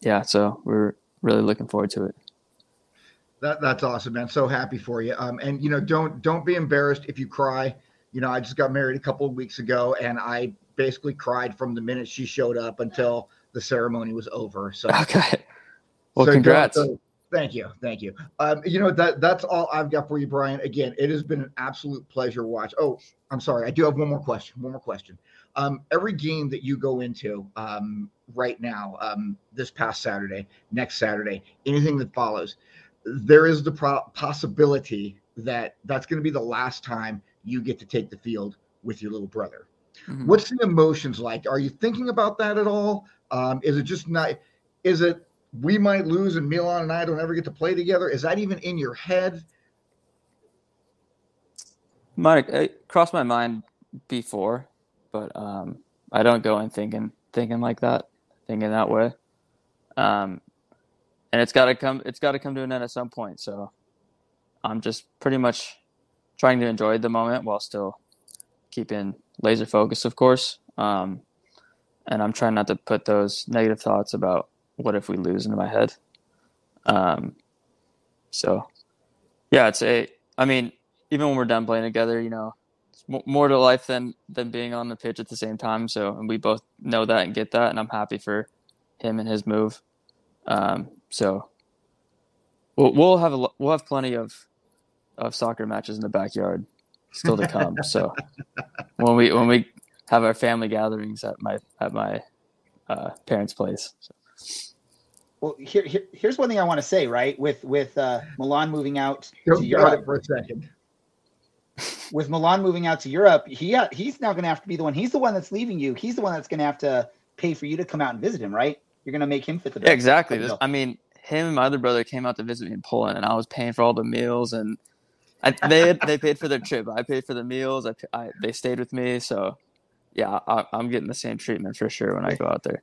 yeah, so we're really looking forward to it. That that's awesome, man. So happy for you. Um, and you know, don't don't be embarrassed if you cry. You know, I just got married a couple of weeks ago, and I basically cried from the minute she showed up until the ceremony was over. So okay. Well, so congrats. So, thank you. Thank you. Um, you know, that that's all I've got for you, Brian. Again, it has been an absolute pleasure watch. Oh, I'm sorry. I do have one more question. One more question. Um, every game that you go into um, right now, um, this past Saturday, next Saturday, anything that follows, there is the pro- possibility that that's going to be the last time you get to take the field with your little brother. Mm-hmm. What's the emotions like? Are you thinking about that at all? Um, is it just not – is it – we might lose and Milan and I don't ever get to play together? Is that even in your head? Might it crossed my mind before, but um, I don't go in thinking thinking like that, thinking that way. Um, and it's gotta come it's gotta come to an end at some point. So I'm just pretty much trying to enjoy the moment while still keeping laser focus, of course. Um, and I'm trying not to put those negative thoughts about what if we lose into my head. Um, so yeah, it's a, I mean, even when we're done playing together, you know, it's m- more to life than, than being on the pitch at the same time. So, and we both know that and get that, and I'm happy for him and his move. Um, so we'll, we'll have, a, we'll have plenty of, of soccer matches in the backyard still to come. So when we, when we have our family gatherings at my, at my, uh, parents' place. So. Well, here, here, here's one thing I want to say, right? With with uh, Milan moving out Don't to Europe for a second. With Milan moving out to Europe, he he's now going to have to be the one. He's the one that's leaving you. He's the one that's going to have to pay for you to come out and visit him, right? You're going to make him fit the bill. Yeah, exactly. This, I mean, him and my other brother came out to visit me in Poland, and I was paying for all the meals, and I, they they paid for their trip. I paid for the meals. I, I they stayed with me, so yeah, I, I'm getting the same treatment for sure when I go out there.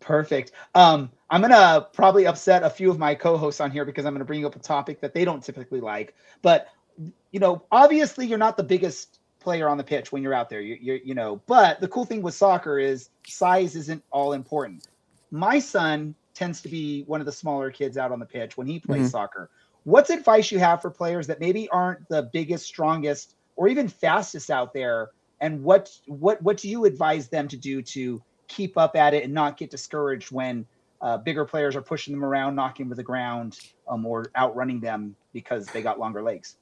Perfect. Um, I'm going to probably upset a few of my co-hosts on here because I'm going to bring up a topic that they don't typically like. But, you know, obviously you're not the biggest player on the pitch when you're out there, you, you, you know. But the cool thing with soccer is size isn't all important. My son tends to be one of the smaller kids out on the pitch when he plays mm-hmm. soccer. What's advice you have for players that maybe aren't the biggest, strongest, or even fastest out there? And what what what do you advise them to do to keep up at it and not get discouraged when uh, bigger players are pushing them around, knocking them to the ground, um, or outrunning them because they got longer legs?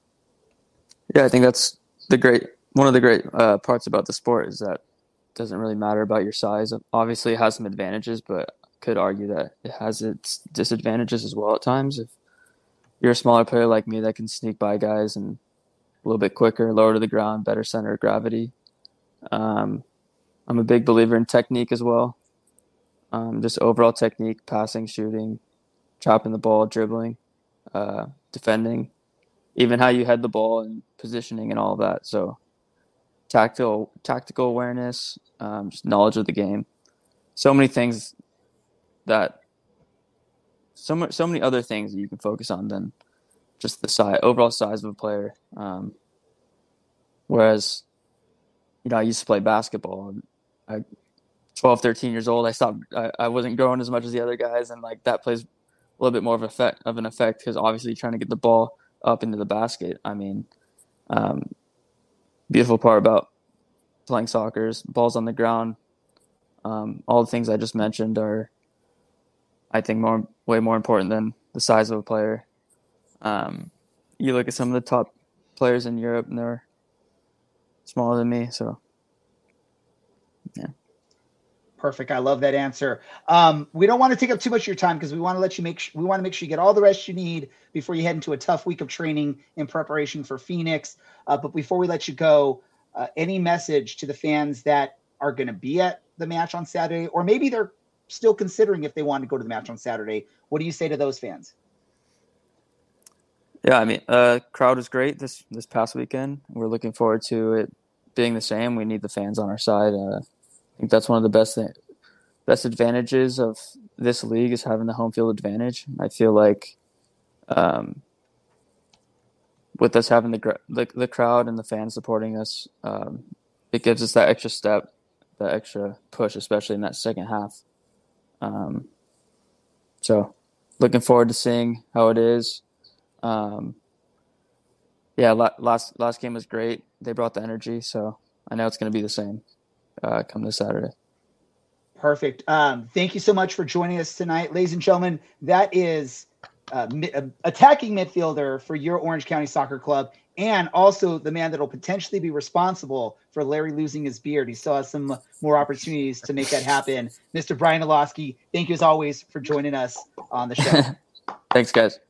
Yeah, I think that's the great one of the great uh, parts about the sport is that it doesn't really matter about your size. Obviously, it has some advantages, but I could argue that it has its disadvantages as well at times. If you're a smaller player like me that can sneak by guys and a little bit quicker, lower to the ground, better center of gravity. Um, I'm a big believer in technique as well. Um, just overall technique, passing, shooting, chopping the ball, dribbling, uh, defending, even how you head the ball and positioning and all that. So tactical, tactical awareness, um, just knowledge of the game. So many things that so much, so many other things that you can focus on than just the size, overall size of a player. Um, whereas, you know, I used to play basketball and I, twelve, thirteen years old, I stopped, I, I wasn't growing as much as the other guys. And like that plays a little bit more of effect of an effect because obviously trying to get the ball up into the basket. I mean, um, beautiful part about playing soccer is balls on the ground. Um, all the things I just mentioned are, I think, more way more important than the size of a player. Um, you look at some of the top players in Europe, and they're smaller than me. So, yeah. Perfect. I love that answer. Um, we don't want to take up too much of your time because we want to let you make. Sh- we want to make sure you get all the rest you need before you head into a tough week of training in preparation for Phoenix. Uh, but before we let you go, uh, any message to the fans that are going to be at the match on Saturday, or maybe they're still considering if they want to go to the match on Saturday. What do you say to those fans? Yeah, I mean, uh, crowd was great this this past weekend. We're looking forward to it being the same. We need the fans on our side. Uh, I think that's one of the best th- best advantages of this league is having the home field advantage. I feel like um, with us having the, gr- the the crowd and the fans supporting us, um, it gives us that extra step, that extra push, especially in that second half. Um, so looking forward to seeing how it is. Um, yeah, la- last last game was great. They brought the energy, so I know it's going to be the same. Uh, come this Saturday. Perfect. Um, thank you so much for joining us tonight. Ladies and gentlemen, that is uh, mi- attacking midfielder for your Orange County Soccer Club and also the man that will potentially be responsible for Larry losing his beard. He still has some more opportunities to make that happen. Mister Brian Iloski, thank you as always for joining us on the show. Thanks, guys.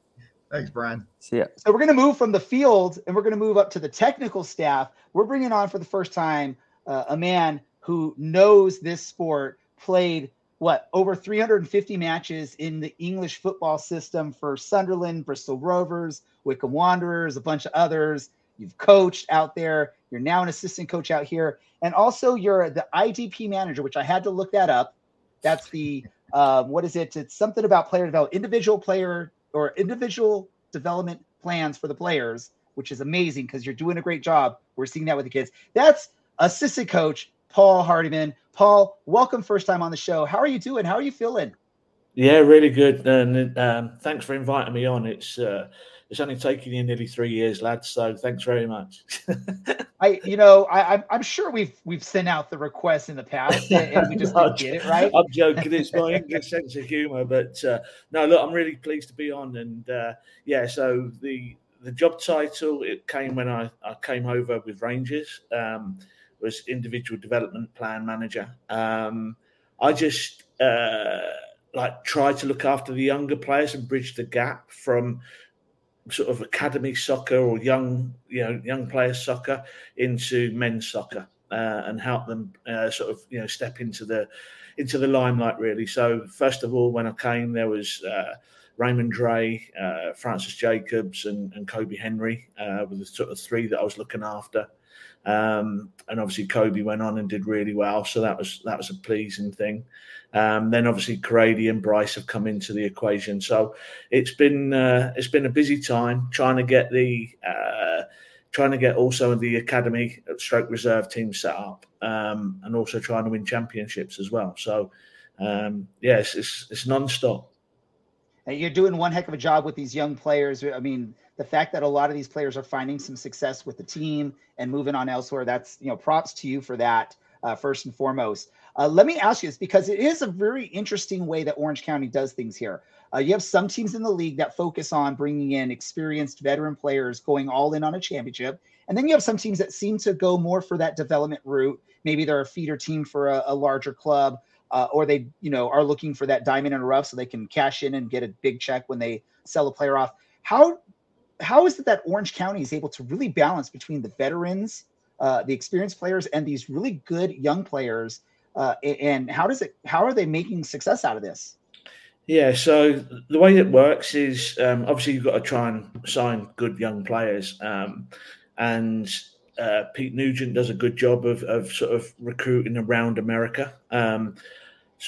Thanks, Brian. See ya. So we're going to move from the field and we're going to move up to the technical staff. We're bringing on for the first time uh, a man who knows this sport, played, what, over three hundred fifty matches in the English football system for Sunderland, Bristol Rovers, Wycombe Wanderers, a bunch of others. You've coached out there. You're now an assistant coach out here. And also you're the I D P manager, which I had to look that up. That's the, uh, what is it? It's something about player development, individual player or individual development plans for the players, which is amazing because you're doing a great job. We're seeing that with the kids. That's assistant coach Paul Hardyman. Paul, welcome first time on the show. How are you doing? How are you feeling? Yeah, really good. And um, thanks for inviting me on. It's uh, it's only taken you nearly three years, lads. So thanks very much. I, you know, I, I'm sure we've we've sent out the request in the past, and we just didn't get it right. I'm joking. It's my English sense of humour, but uh, no, look, I'm really pleased to be on. And uh, yeah, so the the job title, it came when I, I came over with Rangers. Um, was individual development plan manager. Um, I just uh, like tried to look after the younger players and bridge the gap from sort of academy soccer or young, you know, young player soccer into men's soccer uh, and help them uh, sort of, you know, step into the into the limelight really. So first of all, when I came, there was uh, Raymond Dre, uh, Francis Jacobs, and, and Kobe Henry uh, were the sort of three that I was looking after. Um, and obviously Kobe went on and did really well, so that was that was a pleasing thing. Um, then obviously Carady and Bryce have come into the equation, so it's been uh, it's been a busy time trying to get the uh, trying to get also the academy stroke reserve team set up, um, and also trying to win championships as well. So um, yes, yeah, it's, it's it's non-stop. And you're doing one heck of a job with these young players. I mean, the fact that a lot of these players are finding some success with the team and moving on elsewhere, that's, you know, props to you for that, uh, first and foremost. Uh, let me ask you this, because it is a very interesting way that Orange County does things here. Uh, you have some teams in the league that focus on bringing in experienced veteran players, going all in on a championship. And then you have some teams that seem to go more for that development route. Maybe they're a feeder team for a, a larger club, uh, or they, you know, are looking for that diamond in the rough so they can cash in and get a big check when they sell a player off. How How is it that Orange County is able to really balance between the veterans, uh, the experienced players, and these really good young players? Uh, and how does it? How are they making success out of this? Yeah, so the way it works is um, obviously you've got to try and sign good young players, um, and uh, Pete Nugent does a good job of, of sort of recruiting around America. Um,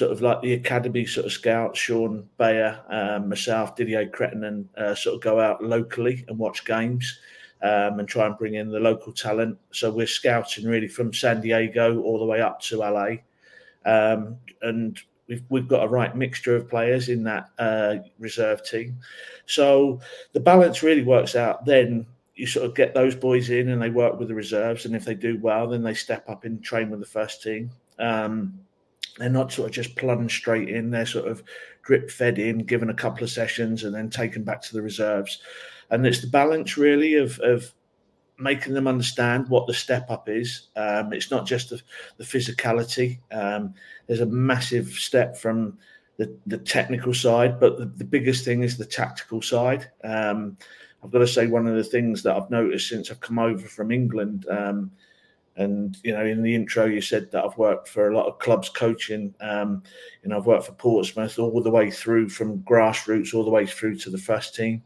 Sort of like the academy sort of scouts, Sean Bayer, um, myself, Didier Cretton, and uh, sort of go out locally and watch games um, and try and bring in the local talent. So we're scouting really from San Diego all the way up to L A, um, and We've we've got a right mixture of players in that uh, reserve team. So the balance really works out. Then you sort of get those boys in and they work with the reserves. And if they do well, then they step up and train with the first team. Um, they're not sort of just plunged straight in. They're sort of drip fed in, given a couple of sessions and then taken back to the reserves. And it's the balance really of of making them understand what the step up is. Um, it's not just the, the physicality. Um, there's a massive step from the, the technical side, but the, the biggest thing is the tactical side. Um, I've got to say, one of the things that I've noticed since I've come over from England, um, and, you know, in the intro, you said that I've worked for a lot of clubs coaching. Um, you know, I've worked for Portsmouth all the way through from grassroots all the way through to the first team.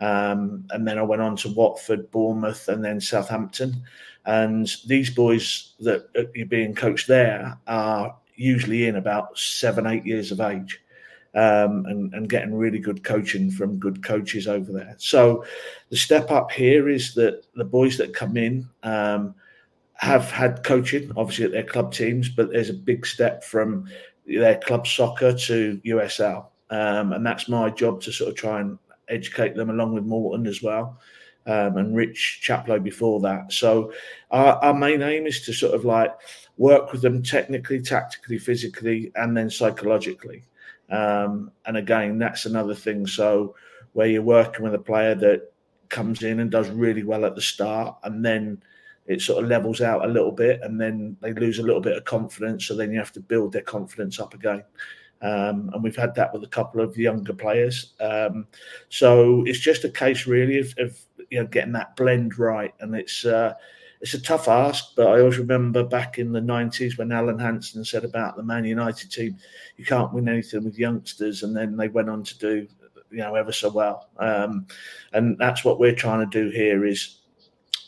Um, and then I went on to Watford, Bournemouth, and then Southampton. And these boys that are being coached there are usually in about seven, eight years of age, um, and, and getting really good coaching from good coaches over there. So the step up here is that the boys that come in um, have had coaching, obviously, at their club teams, but there's a big step from their club soccer to U S L. Um, and that's my job to sort of try and educate them, along with Morton as well, um, and Rich Chaplow before that. So our, our main aim is to sort of like work with them technically, tactically, physically, and then psychologically. Um, and again, that's another thing. So where you're working with a player that comes in and does really well at the start, and then it sort of levels out a little bit, and then they lose a little bit of confidence. So then you have to build their confidence up again. Um, and we've had that with a couple of younger players. Um, so it's just a case really of, of you know, getting that blend right. And it's uh, it's a tough ask, but I always remember back in the nineties when Alan Hansen said about the Man United team, you can't win anything with youngsters. And then they went on to do, you know, ever so well. Um, and that's what we're trying to do here, is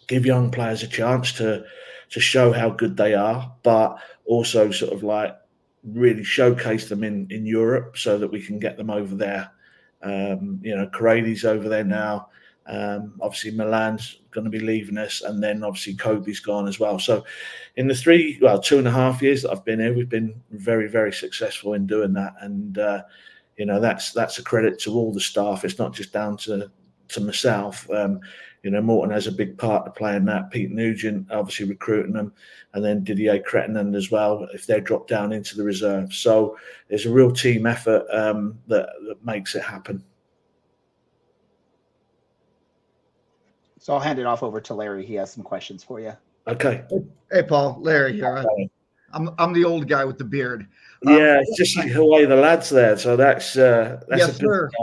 give young players a chance to to show how good they are, but also sort of like really showcase them in, in Europe so that we can get them over there. Um, you know, Karadi's over there now. Um, obviously, Milan's going to be leaving us, and then obviously Kobe's gone as well. So in the three, well, two and a half years that I've been here, we've been very, very successful in doing that. And, uh, you know, that's that's a credit to all the staff. It's not just down to, to myself. Um, you know, Morton has a big part to play in that. Pete Nugent, obviously recruiting them, and then Didier Cretton as well, if they're dropped down into the reserve. So there's a real team effort um, that, that makes it happen. So I'll hand it off over to Larry. He has some questions for you. Okay. Hey, Paul. Larry here. Right? I'm I'm the old guy with the beard. Um, yeah, it's just like Hawaii, the lads there. So that's, uh, that's yes, a good start.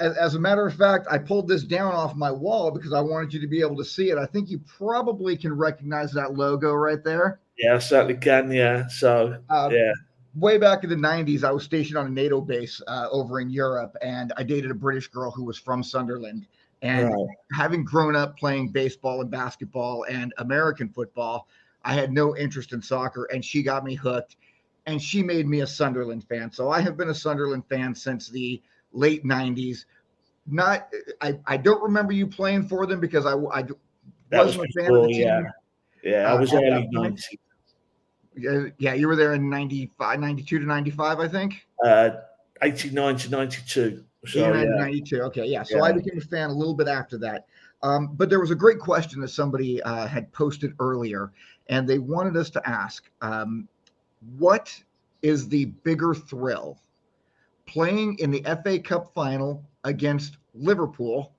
As a matter of fact, I pulled this down off my wall because I wanted you to be able to see it. I think you probably can recognize that logo right there. Yeah, I certainly can. Yeah. So, uh, yeah. Way back in the nineties, I was stationed on a NATO base uh, over in Europe, and I dated a British girl who was from Sunderland. And right. Having grown up playing baseball and basketball and American football, I had no interest in soccer, and she got me hooked, and she made me a Sunderland fan. So I have been a Sunderland fan since the late nineties. Not I, I don't remember you playing for them because I, I wasn't was a fan cool, of the team. Yeah, yeah uh, I was early nineties. Yeah, yeah, you were there in ninety-five, ninety-two to ninety-five, I think. Uh, eighty-nine to ninety-two. So, yeah. ninety-two, okay, yeah. So yeah. I became a fan a little bit after that. Um, but there was a great question that somebody uh, had posted earlier, and they wanted us to ask, um, what is the bigger thrill? Playing in the F A Cup final against Liverpool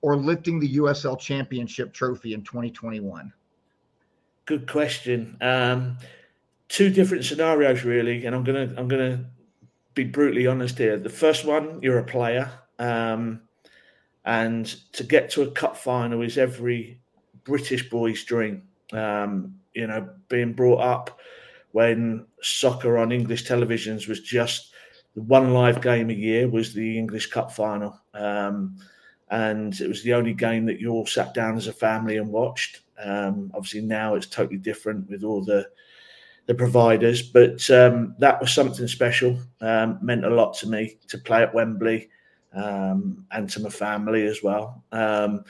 or lifting the U S L Championship trophy in twenty twenty-one? Good question. Um, two different scenarios, really, and I'm gonna I'm gonna be brutally honest here. The first one, you're a player, um, and to get to a cup final is every British boy's dream. Um, you know, being brought up when soccer on English televisions was just the one live game a year was the English Cup final. Um, and it was the only game that you all sat down as a family and watched. Um, obviously now it's totally different with all the the providers, but um, that was something special. Um, meant a lot to me to play at Wembley um, and to my family as well. Um,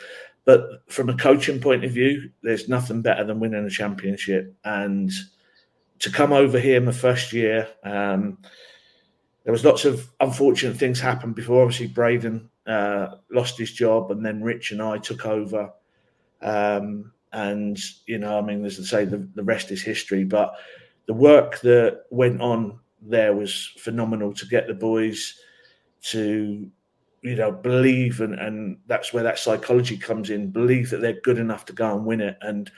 but from a coaching point of view, there's nothing better than winning a championship. And to come over here my first year, um, there was lots of unfortunate things happened before. Obviously, Braden uh, lost his job, and then Rich and I took over. Um, and, you know, I mean, as I say, the, the rest is history. But the work that went on there was phenomenal to get the boys to, you know, believe. And, and that's where that psychology comes in, believe that they're good enough to go and win it. And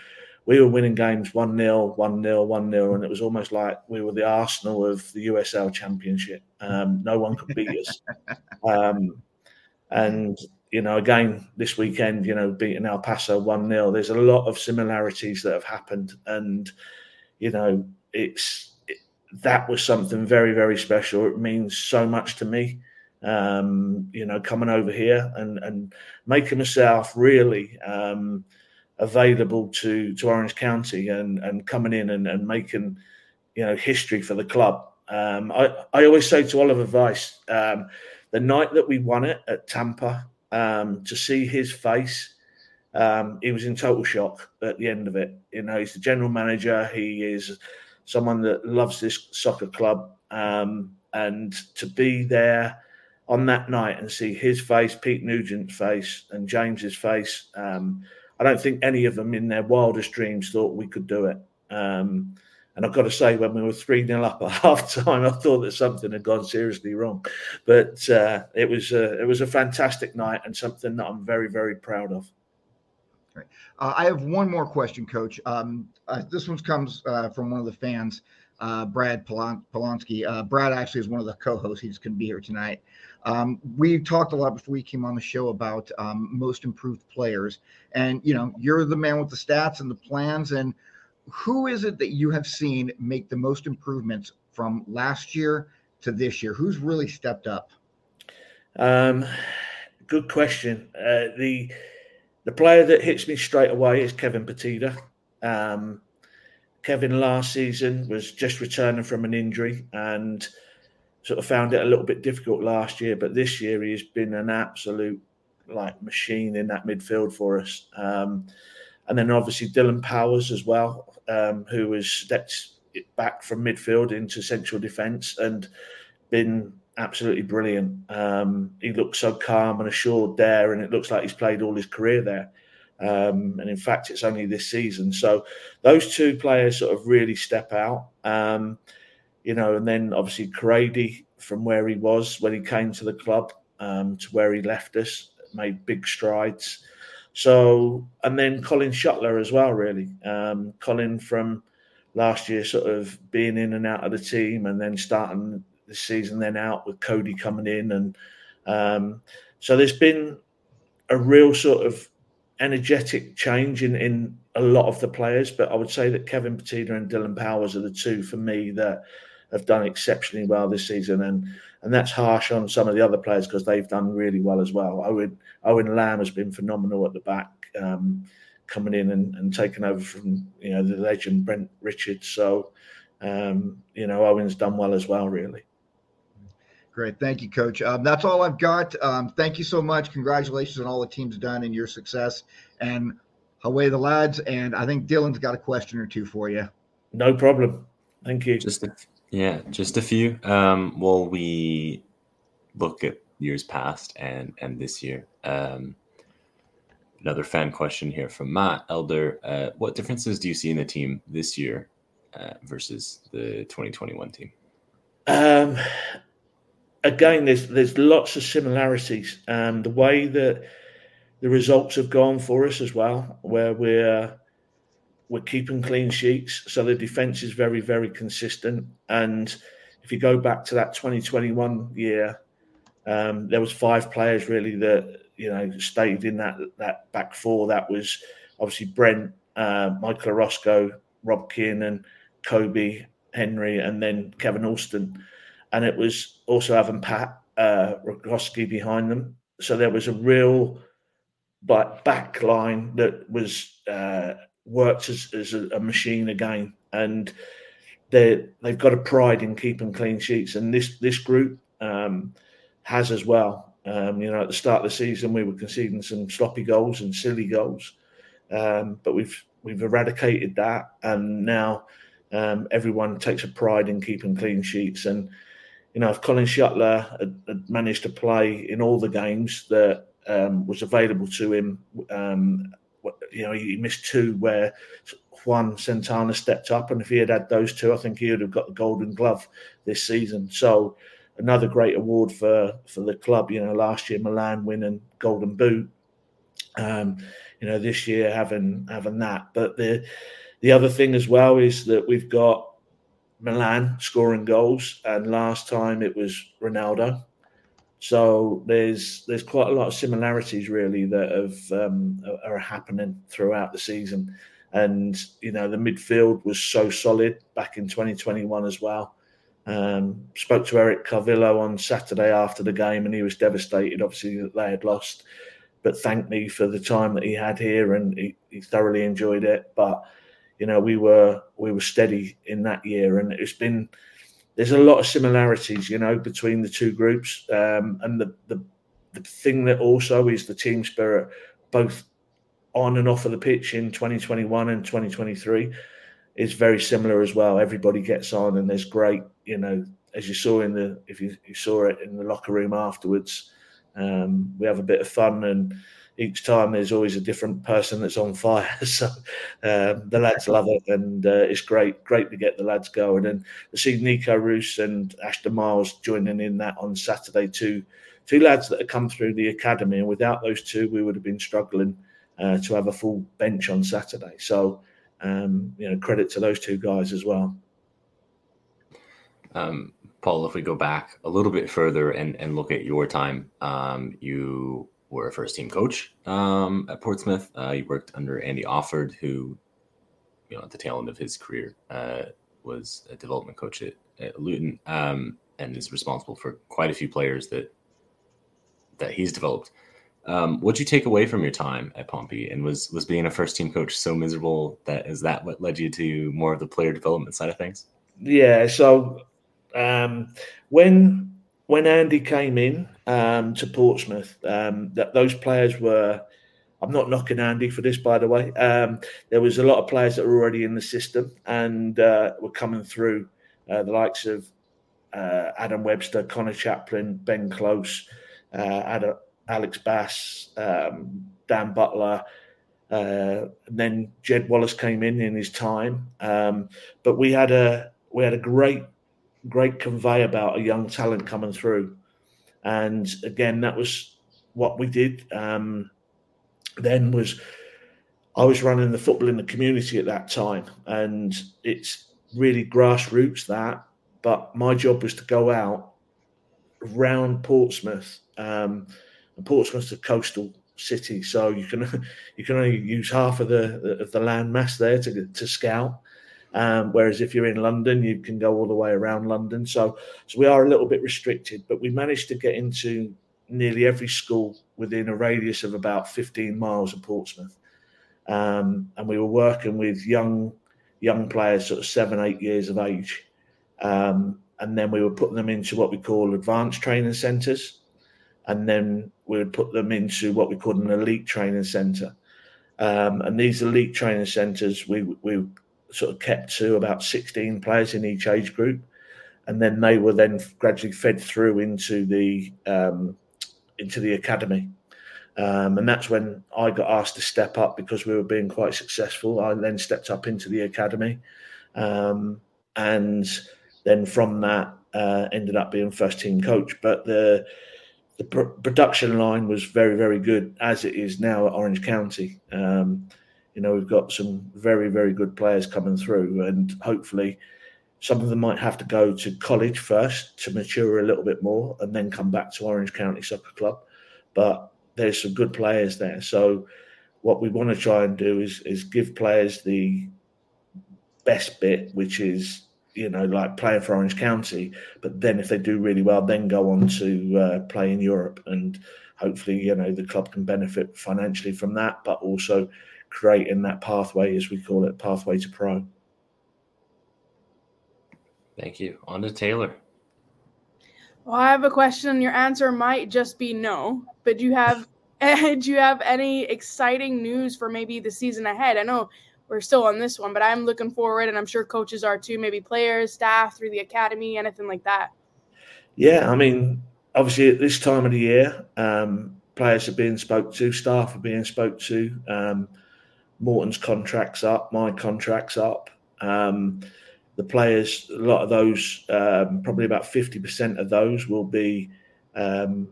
we were winning games one nil, one nil, one nil. And it was almost like we were the Arsenal of the U S L Championship. Um, no one could beat us. Um, and, you know, again, this weekend, you know, beating El Paso one nil. There's a lot of similarities that have happened. And, you know, it's it, that was something very, very special. It means so much to me, um, you know, coming over here and, and making myself really um, available to, to Orange County and, and coming in and, and making, you know, history for the club. Um, I, I always say to Oliver Weiss, um, the night that we won it at Tampa, Um, to see his face, um, he was in total shock at the end of it. You know, he's the general manager. He is someone that loves this soccer club. Um, and to be there on that night and see his face, Pete Nugent's face and James's face, um, I don't think any of them in their wildest dreams thought we could do it. Um, and I've got to say, when we were three nil up at half-time, I thought that something had gone seriously wrong. But uh, it was a, it was a fantastic night and something that I'm very, very proud of. Right. Uh, I have one more question, Coach. Um, uh, this one comes uh, from one of the fans, uh, Brad Polon- Polonsky. Uh, Brad actually is one of the co-hosts. He just couldn't be here tonight. Um, we talked a lot before we came on the show about um, most improved players. And, you know, you're the man with the stats and the plans, and who is it that you have seen make the most improvements from last year to this year? Who's really stepped up? Um, good question. Uh, the the player that hits me straight away is Kevin Partida. Um, Kevin last season was just returning from an injury and sort of found it a little bit difficult last year, but this year he's been an absolute like machine in that midfield for us. Um, and then obviously Dylan Powers as well, um, who has stepped back from midfield into central defence and been absolutely brilliant. Um, he looks so calm and assured there, and it looks like he's played all his career there. Um, and in fact, it's only this season. So those two players sort of really step out. Um, you know, and then obviously Crady, from where he was when he came to the club um, to where he left us, made big strides. So, and then Colin Shuttler as well, really. Um, Colin from last year sort of being in and out of the team and then starting the season then out with Cody coming in. And um, so there's been a real sort of energetic change in, in a lot of the players. But I would say that Kevin Partida and Dylan Powers are the two for me that have done exceptionally well this season. And And that's harsh on some of the other players because they've done really well as well. Owen, Owen Lamb has been phenomenal at the back, um, coming in and, and taking over from, you know, the legend Brent Richards. So, um, you know, Owen's done well as well, really. Great. Thank you, Coach. Um, that's all I've got. Um, thank you so much. Congratulations on all the teams done and your success. And away the lads. And I think Dylan's got a question or two for you. No problem. Thank you. Just a- Yeah, just a few. Um, while we look at years past and, and this year, um, another fan question here from Matt Elder. Uh, what differences do you see in the team this year uh, versus the twenty twenty-one team? Um, again, there's there's lots of similarities. Um, the way that the results have gone for us as well, where we're We're keeping clean sheets, so the defence is very, very consistent. And if you go back to that twenty twenty-one year, um, there was five players really that, you know, stayed in that that back four. That was obviously Brent, uh, Michael Orozco, Rob Kiernan, Kobe Henry, and then Kevin Alston. And it was also having Pat uh, Rogowski behind them. So there was a real like, back line that was... Uh, worked as, as a machine again, and they they've got a pride in keeping clean sheets, and this this group um has as well. Um you know, at the start of the season we were conceding some sloppy goals and silly goals, um but we've we've eradicated that, and now um everyone takes a pride in keeping clean sheets. And you know, if Colin Shuttler had, had managed to play in all the games that um, was available to him, um, you know, he missed two where Juan Santana stepped up, and if he had had those two, I think he would have got the Golden Glove this season. So another great award for, for the club. You know, last year Milan winning Golden Boot. Um, you know, this year having having that. But the the other thing as well is that we've got Milan scoring goals, and last time it was Ronaldo. So there's there's quite a lot of similarities really that have um, are happening throughout the season. And, you know, the midfield was so solid back in twenty twenty-one as well. Um, spoke to Eric Calvillo on Saturday after the game, and he was devastated, obviously, that they had lost, but thanked me for the time that he had here, and he, he thoroughly enjoyed it. But, you know, we were we were steady in that year, and it's been there's a lot of similarities, you know, between the two groups. Um, and the, the the thing that also is the team spirit, both on and off of the pitch in twenty twenty-one and twenty twenty-three, is very similar as well. Everybody gets on, and there's great, you know, as you saw in the if you, you saw it in the locker room afterwards. Um, we have a bit of fun, and each time there's always a different person that's on fire. So um, the lads love it, and uh, it's great, great to get the lads going. And to see Nico Roos and Ashton Miles joining in that on Saturday, two two lads that have come through the academy, and without those two, we would have been struggling uh, to have a full bench on Saturday. So um, you know, credit to those two guys as well. Um. Paul, if we go back a little bit further and, and look at your time, um, you were a first-team coach um, at Portsmouth. Uh, you worked under Andy Offord, who, you know, at the tail end of his career, uh, was a development coach at, at Luton, um, and is responsible for quite a few players that that he's developed. Um, what'd you take away from your time at Pompey? And was was being a first-team coach so miserable that is that what led you to more of the player development side of things? Yeah, so. Um, when when Andy came in um, to Portsmouth, um, that those players were. I'm not knocking Andy for this, by the way. Um, there was a lot of players that were already in the system and uh, were coming through. Uh, the likes of uh, Adam Webster, Connor Chaplin, Ben Close, uh, Adam, Alex Bass, um, Dan Butler. Uh, and then Jed Wallace came in in his time. Um, but we had a we had a great. great conveyor belt of young talent coming through. And again, that was what we did. Um, then was, I was running the football in the community at that time, and it's really grassroots that, but my job was to go out around Portsmouth. Um, and Portsmouth's a coastal city, so you can, you can only use half of the, of the land mass there to, to scout. Um, whereas if you're in London, you can go all the way around London. So, so we are a little bit restricted, but we managed to get into nearly every school within a radius of about fifteen miles of Portsmouth. Um, and we were working with young young players, sort of seven, eight years of age. Um, and then we were putting them into what we call advanced training centres. And then we would put them into what we called an elite training centre. Um, and these elite training centres, we we sort of kept to about sixteen players in each age group, and then they were then gradually fed through into the um, into the academy, um, and that's when I got asked to step up because we were being quite successful. I then stepped up into the academy, um, and then from that uh, ended up being first team coach. But the the pr- production line was very very good as it is now at Orange County. Um, You know, we've got some very, very good players coming through, and hopefully some of them might have to go to college first to mature a little bit more and then come back to Orange County Soccer Club. But there's some good players there. So what we want to try and do is is give players the best bit, which is, you know, like playing for Orange County. But then if they do really well, then go on to uh, play in Europe. And hopefully, you know, the club can benefit financially from that, but also creating that pathway, as we call it, pathway to pro. Thank you. On to Taylor. Well, I have a question. Your answer might just be no, but do you have do you have any exciting news for maybe the season ahead? I know we're still on this one, but I'm looking forward, and I'm sure coaches are too. Maybe players, staff, through the academy, anything like that. Yeah, I mean, obviously at this time of the year, um, players are being spoke to, staff are being spoke to. Um, Morton's contract's up, my contract's up. Um, the players, a lot of those, um, probably about fifty percent of those will be um,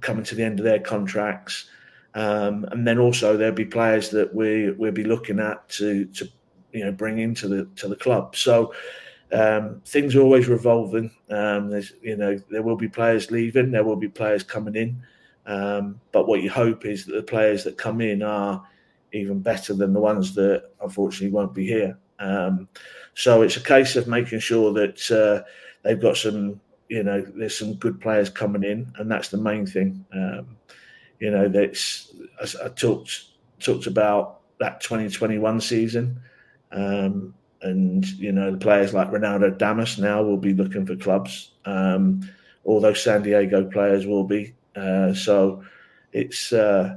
coming to the end of their contracts. Um, and then also there'll be players that we we'll be looking at to to you know bring into the to the club. So um, things are always revolving. Um, there's you know there will be players leaving, there will be players coming in. Um, but what you hope is that the players that come in are even better than the ones that unfortunately won't be here. Um, so it's a case of making sure that uh, they've got some you know there's some good players coming in, and that's the main thing. Um, You know, that's I talked talked about that twenty twenty-one season, um, and you know the players like Ronaldo Damas now will be looking for clubs. Um, all those San Diego players will be. Uh, so it's uh,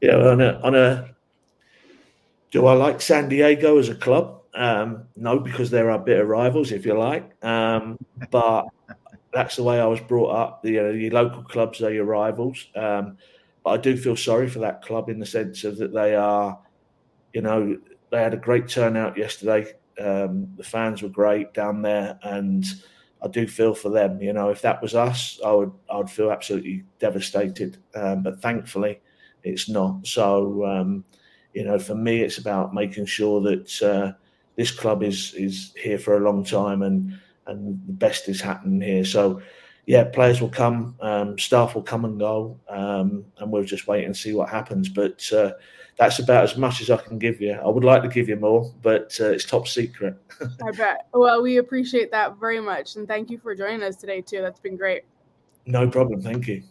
you know on a on a. Do I like San Diego as a club? Um, no, because there are bitter rivals, if you like. Um, but that's the way I was brought up. The, you know, the local clubs are your rivals. Um, But I do feel sorry for that club in the sense of that they are, you know, they had a great turnout yesterday. Um, the fans were great down there, and I do feel for them. You know, if that was us, I would I would feel absolutely devastated. Um, but thankfully, it's not. So, um, you know, for me, it's about making sure that uh, this club is is here for a long time, and and the best is happening here. So. Yeah, players will come, um, staff will come and go, um, and we'll just wait and see what happens. But uh, that's about as much as I can give you. I would like to give you more, but uh, it's top secret. I bet. Well, we appreciate that very much, and thank you for joining us today, too. That's been great. No problem. Thank you.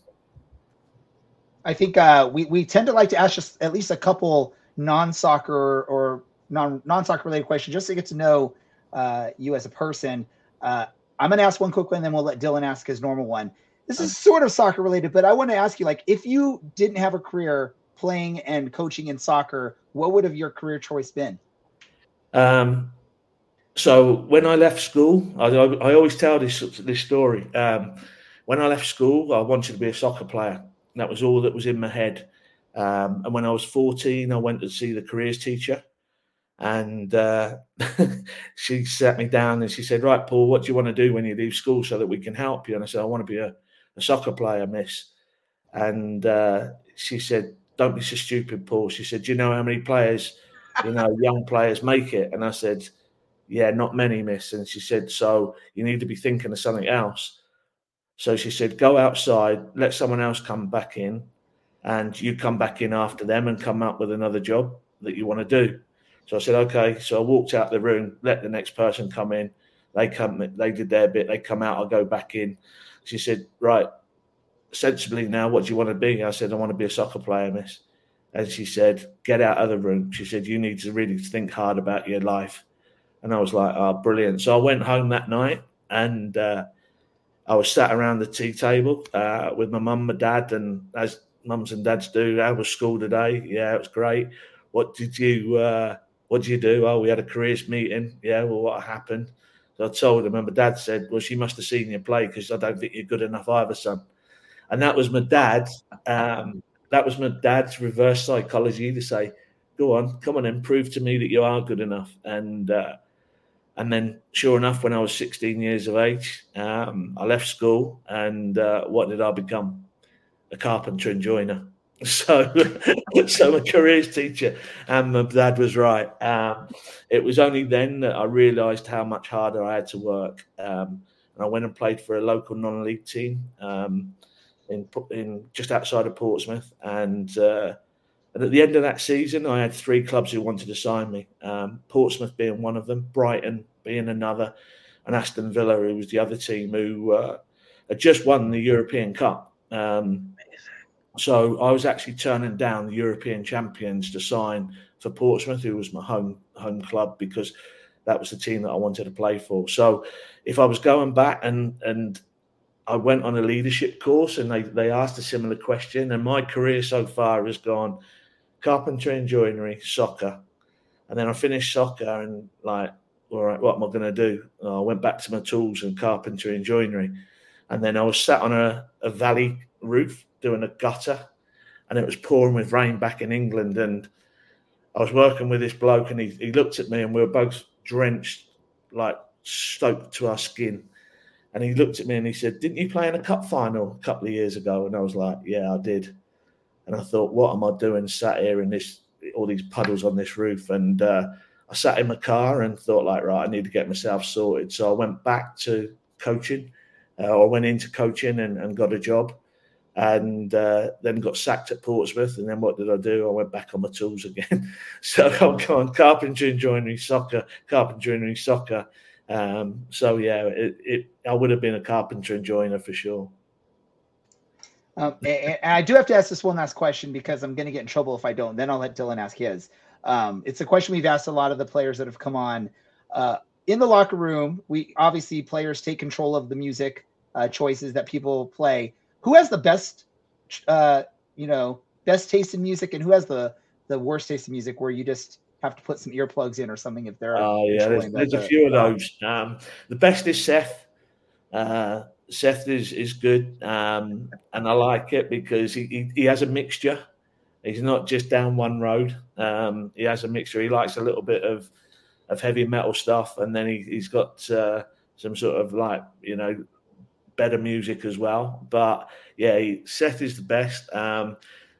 I think uh, we, we tend to like to ask just at least a couple non-soccer or non, non-soccer related questions just to get to know uh, you as a person. Uh, I'm going to ask one quick one, then we'll let Dylan ask his normal one. This is sort of soccer related, but I want to ask you, like, if you didn't have a career playing and coaching in soccer, what would have your career choice been? Um, so when I left school, I, I always tell this this story. Um, when I left school, I wanted to be a soccer player. That was all that was in my head. Um, and when I was fourteen, I went to see the careers teacher. And uh, she sat me down and she said, right, Paul, what do you want to do when you leave school so that we can help you? And I said, I want to be a, a soccer player, miss. And uh, she said, don't be so stupid, Paul. She said, do you know how many players, you know, young players make it? And I said, yeah, not many, miss. And she said, so you need to be thinking of something else. So she said, go outside, let someone else come back in, and you come back in after them and come up with another job that you want to do. So I said, okay. So I walked out the room, let the next person come in. They come, they did their bit. They come out, I go back in. She said, right, sensibly now, what do you want to be? I said, I want to be a soccer player, miss. And she said, get out of the room. She said, you need to really think hard about your life. And I was like, oh, brilliant. So I went home that night, and uh, I was sat around the tea table uh, with my mum, my dad, and as mums and dads do, how was school today? Yeah, it was great. What did you... Uh, What do you do? Oh, we had a careers meeting. Yeah, well, what happened? So I told him, and my dad said, well, she must have seen you play because I don't think you're good enough either, son. And that was my dad. Um, that was my dad's reverse psychology to say, go on, come on and prove to me that you are good enough. And uh, and then sure enough, when I was sixteen years of age, um, I left school. And uh, what did I become? A carpenter and joiner. So, so my careers teacher and my dad was right. Um, it was only then that I realised how much harder I had to work. Um, and I went and played for a local non-league team um, in in just outside of Portsmouth. And uh, and at the end of that season, I had three clubs who wanted to sign me. Um, Portsmouth being one of them, Brighton being another, and Aston Villa, who was the other team, who uh, had just won the European Cup. Um, So I was actually turning down the European champions to sign for Portsmouth, who was my home home club, because that was the team that I wanted to play for. So if I was going back, and and I went on a leadership course, and they, they asked a similar question, and my career so far has gone carpentry and joinery, soccer. And then I finished soccer and like, all right, what am I going to do? And I went back to my tools and carpentry and joinery. And then I was sat on a, a valley roof doing a gutter, and it was pouring with rain back in England. And I was working with this bloke, and he, he looked at me, and we were both drenched, like soaked to our skin. And he looked at me and he said, "Didn't you play in a cup final a couple of years ago?" And I was like, "Yeah, I did." And I thought, what am I doing sat here in this, all these puddles on this roof? And uh, I sat in my car and thought, like, right, I need to get myself sorted. So I went back to coaching. Uh, I went into coaching and, and got a job, and uh, then got sacked at Portsmouth. And then what did I do? I went back on my tools again. So I'm going carpentry and joinery soccer, carpentry and soccer. Um, so, yeah, it, it, I would have been a carpenter and joiner for sure. Um, and I do have to ask this one last question, because I'm going to get in trouble if I don't. Then I'll let Dylan ask his. Um, it's a question we've asked a lot of the players that have come on. Uh, in the locker room, we obviously players take control of the music uh, choices that people play. Who has the best, uh, you know, best taste in music, and who has the, the worst taste in music, where you just have to put some earplugs in or something if there are? Oh yeah, there's, there's a few of those. Um, the best is Seth. Uh, Seth is is good, um, and I like it because he, he, he has a mixture. He's not just down one road. Um, he has a mixture. He likes a little bit of, of heavy metal stuff, and then he, he's got uh, some sort of, like, you know, better music as well. But, yeah, he, Seth is the best. Um,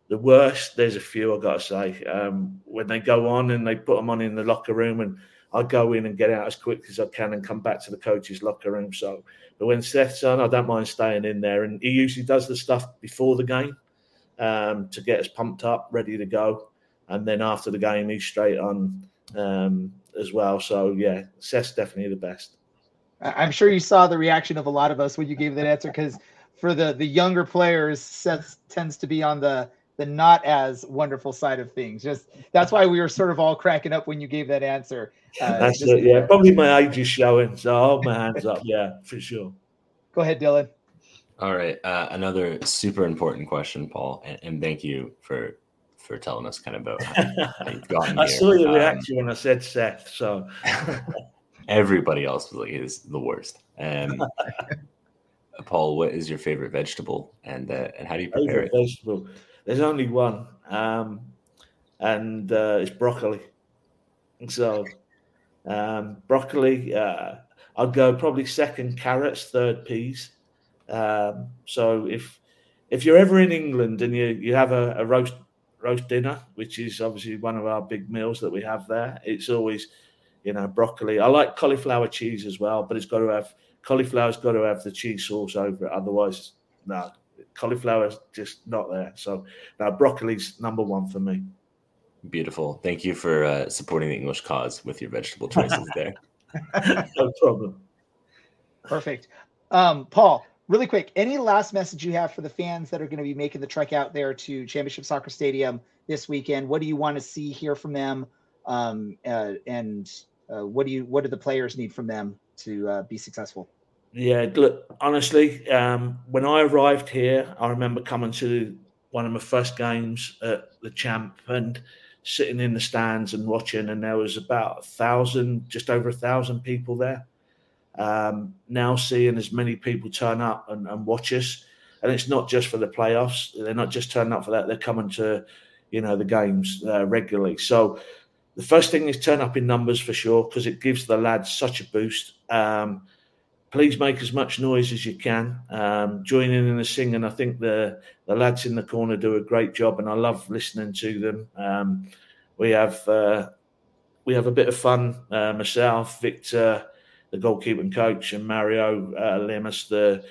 the worst, there's a few, I've got to say. Um, when they go on and they put them on in the locker room, and I go in and get out as quick as I can and come back to the coach's locker room. So, but when Seth's on, I don't mind staying in there. And he usually does the stuff before the game, um, to get us pumped up, ready to go. And then after the game, he's straight on um, as well. So, yeah, Seth's definitely the best. I'm sure you saw the reaction of a lot of us when you gave that answer, because for the, the younger players, Seth tends to be on the, the not as wonderful side of things. Just that's why we were sort of all cracking up when you gave that answer. Uh, that's just, it, yeah. Probably my age is showing, so I'll hold my hands up. Yeah, for sure. Go ahead, Dylan. All right. Uh, another super important question, Paul, and, and thank you for for telling us kind of about how you've gotten I here. Saw your um, reaction when I said Seth, so... Everybody else was like, is the worst. Um, Paul, what is your favorite vegetable, and uh, and how do you prepare favorite it? Vegetable. There's only one, um, and uh, it's broccoli. So um, broccoli, uh, I'd go probably second carrots, third peas. Um, so if if you're ever in England and you, you have a, a roast roast dinner, which is obviously one of our big meals that we have there, it's always, you know, broccoli. I like cauliflower cheese as well, but it's got to have, cauliflower's got to have the cheese sauce over it. Otherwise, no, cauliflower's just not there. So, no, broccoli's number one for me. Beautiful. Thank you for uh, supporting the English cause with your vegetable choices there. No problem. Perfect. Um, Paul, really quick, any last message you have for the fans that are going to be making the trek out there to Championship Soccer Stadium this weekend? What do you want to see, hear from them? Um, uh, and... Uh, what do you? What do the players need from them to uh, be successful? Yeah, look, honestly, um, when I arrived here, I remember coming to one of my first games at the Champ and sitting in the stands and watching, and there was about a thousand, just over a thousand people there. Um, now seeing as many people turn up and, and watch us, and it's not just for the playoffs. They're not just turning up for that. They're coming to, you know, the games uh, regularly. So. The first thing is turn up in numbers for sure, because it gives the lads such a boost. Um, please make as much noise as you can. Um, join in in the singing. I think the, the lads in the corner do a great job, and I love listening to them. Um, we have uh, we have a bit of fun. Uh, myself, Victor, the goalkeeping coach, and Mario uh, Lemus, the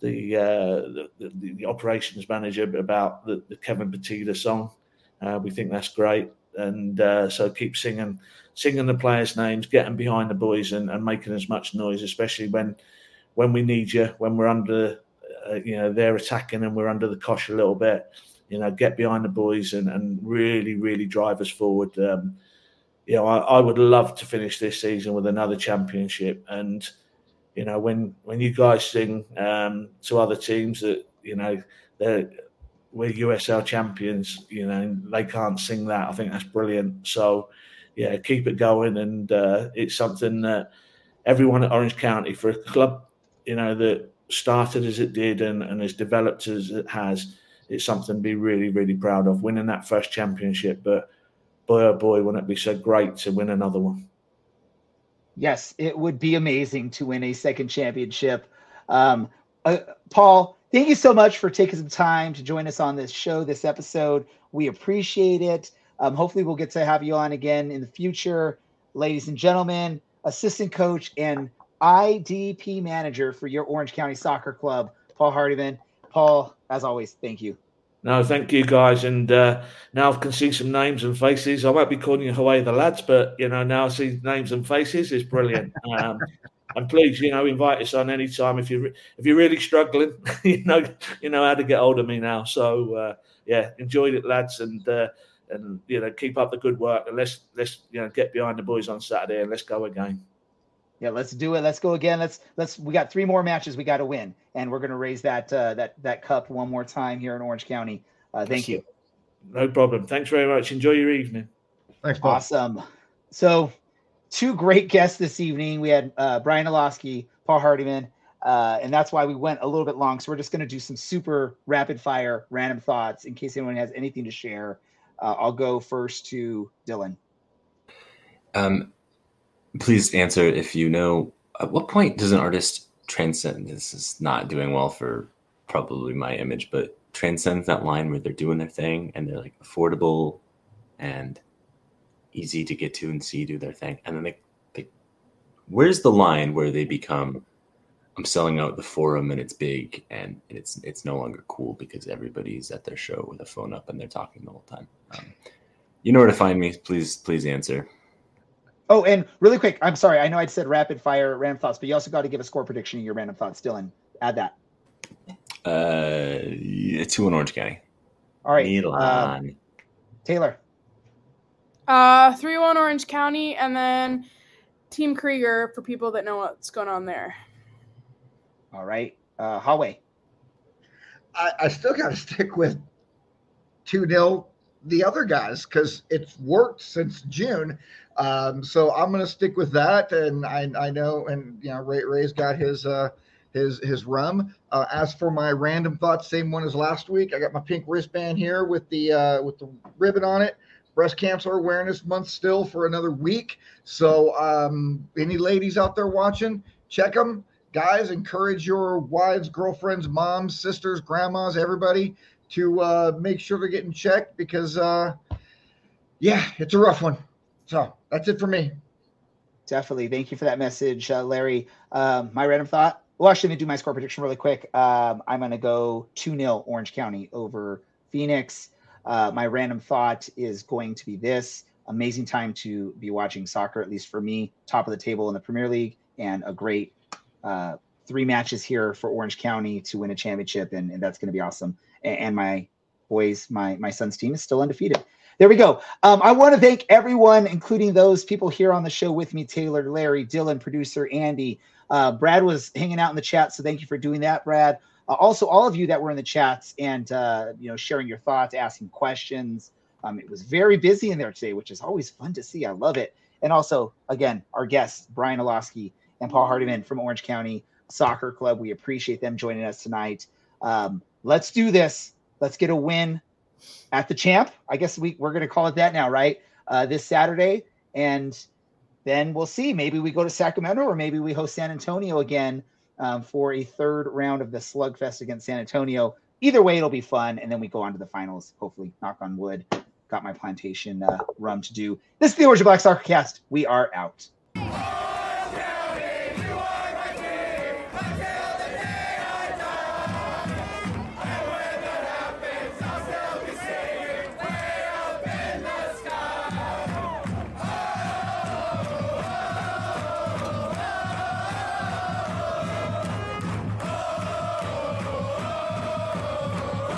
the, uh, the, the the operations manager, about the, the Kevin Partida song. Uh, we think that's great. And uh, so keep singing, singing the players' names, getting behind the boys, and, and making as much noise, especially when, when we need you, when we're under, uh, you know, they're attacking and we're under the cosh a little bit. You know, get behind the boys and, and really, really drive us forward. Um, you know, I, I would love to finish this season with another championship. And you know, when when you guys sing um, to other teams that you know they're. We're U S L champions, you know, they can't sing that. I think that's brilliant. So, yeah, keep it going. And uh, it's something that everyone at Orange County, for a club, you know, that started as it did and, and as developed as it has, it's something to be really, really proud of, winning that first championship. But boy, oh boy, wouldn't it be so great to win another one? Yes, it would be amazing to win a second championship. Um, uh, Paul, thank you so much for taking some time to join us on this show, this episode. We appreciate it. Um, hopefully we'll get to have you on again in the future. Ladies and gentlemen, assistant coach and I D P manager for your Orange County Soccer Club, Paul Hardyman. Paul, as always, thank you. No, thank you, guys. And uh, now I can see some names and faces. I won't be calling you Hawaii the lads, but, you know, now I see names and faces. It's brilliant. Um, and please, you know, invite us on any time. If you're, if you're really struggling, you know you know how to get hold of me now. So, uh, yeah, enjoyed it, lads. And, uh, and you know, keep up the good work. And let's, let's, you know, get behind the boys on Saturday and let's go again. Yeah, let's do it. Let's go again. Let's let's. We got three more matches we got to win, and we're going to raise that uh, that that cup one more time here in Orange County. Uh, thank you. No problem. Thanks very much. Enjoy your evening. Thanks, Paul. Awesome. So, two great guests this evening. We had uh, Brian Iloski, Paul Hardyman, uh, and that's why we went a little bit long. So we're just going to do some super rapid fire random thoughts in case anyone has anything to share. Uh, I'll go first to Dylan. Um. Please answer if you know, at what point does an artist transcend? This is not doing well for probably my image, but transcends that line where they're doing their thing and they're like affordable and easy to get to and see do their thing. And then they, they where's the line where they become, I'm selling out the forum and it's big and it's it's no longer cool because everybody's at their show with a phone up and they're talking the whole time. Um, you know where to find me. Please, please answer. Oh, and really quick, I'm sorry. I know I said rapid fire random thoughts, but you also got to give a score prediction in your random thoughts. Dylan, add that. Uh, yeah, two in Orange County. All right. Milan. Uh, Taylor. Uh, three one Orange County, and then Team Krieger for people that know what's going on there. All right. Uh, Hallway. I, I still got to stick with two nil. The other guys, because it's worked since June. Um, so I'm going to stick with that. And I, I know, and you know, Ray, Ray's got his, uh, his, his rum. Uh, as for my random thoughts, same one as last week. I got my pink wristband here with the, uh, with the ribbon on it. Breast Cancer Awareness Month still for another week. So um, any ladies out there watching, check them. Guys, encourage your wives, girlfriends, moms, sisters, grandmas, everybody to uh, make sure they're getting checked because, uh, yeah, it's a rough one. So that's it for me. Definitely. Thank you for that message, uh, Larry. Um, my random thought. Well, actually, let me do my score prediction really quick. Um, I'm going to go two nil Orange County over Phoenix. Uh, my random thought is going to be this. Amazing time to be watching soccer, at least for me. Top of the table in the Premier League and a great uh, three matches here for Orange County to win a championship, and, and that's going to be awesome. And my boys, my, my son's team is still undefeated. There we go. Um, I want to thank everyone, including those people here on the show with me, Taylor, Larry, Dylan, producer, Andy. Uh, Brad was hanging out in the chat, so thank you for doing that, Brad. Uh, also, all of you that were in the chats and uh, you know, sharing your thoughts, asking questions. Um, it was very busy in there today, which is always fun to see. I love it. And also, again, our guests, Brian Iloski and Paul Hardyman from Orange County Soccer Club. We appreciate them joining us tonight. Um, Let's do this. Let's get a win at the champ. I guess we, we're going to call it that now, right? Uh, this Saturday. And then we'll see. Maybe we go to Sacramento or maybe we host San Antonio again um, for a third round of the slugfest against San Antonio. Either way, it'll be fun. And then we go on to the finals, hopefully. Knock on wood. Got my plantation uh, rum to do. This is the Orange and Black Soccer Cast. We are out.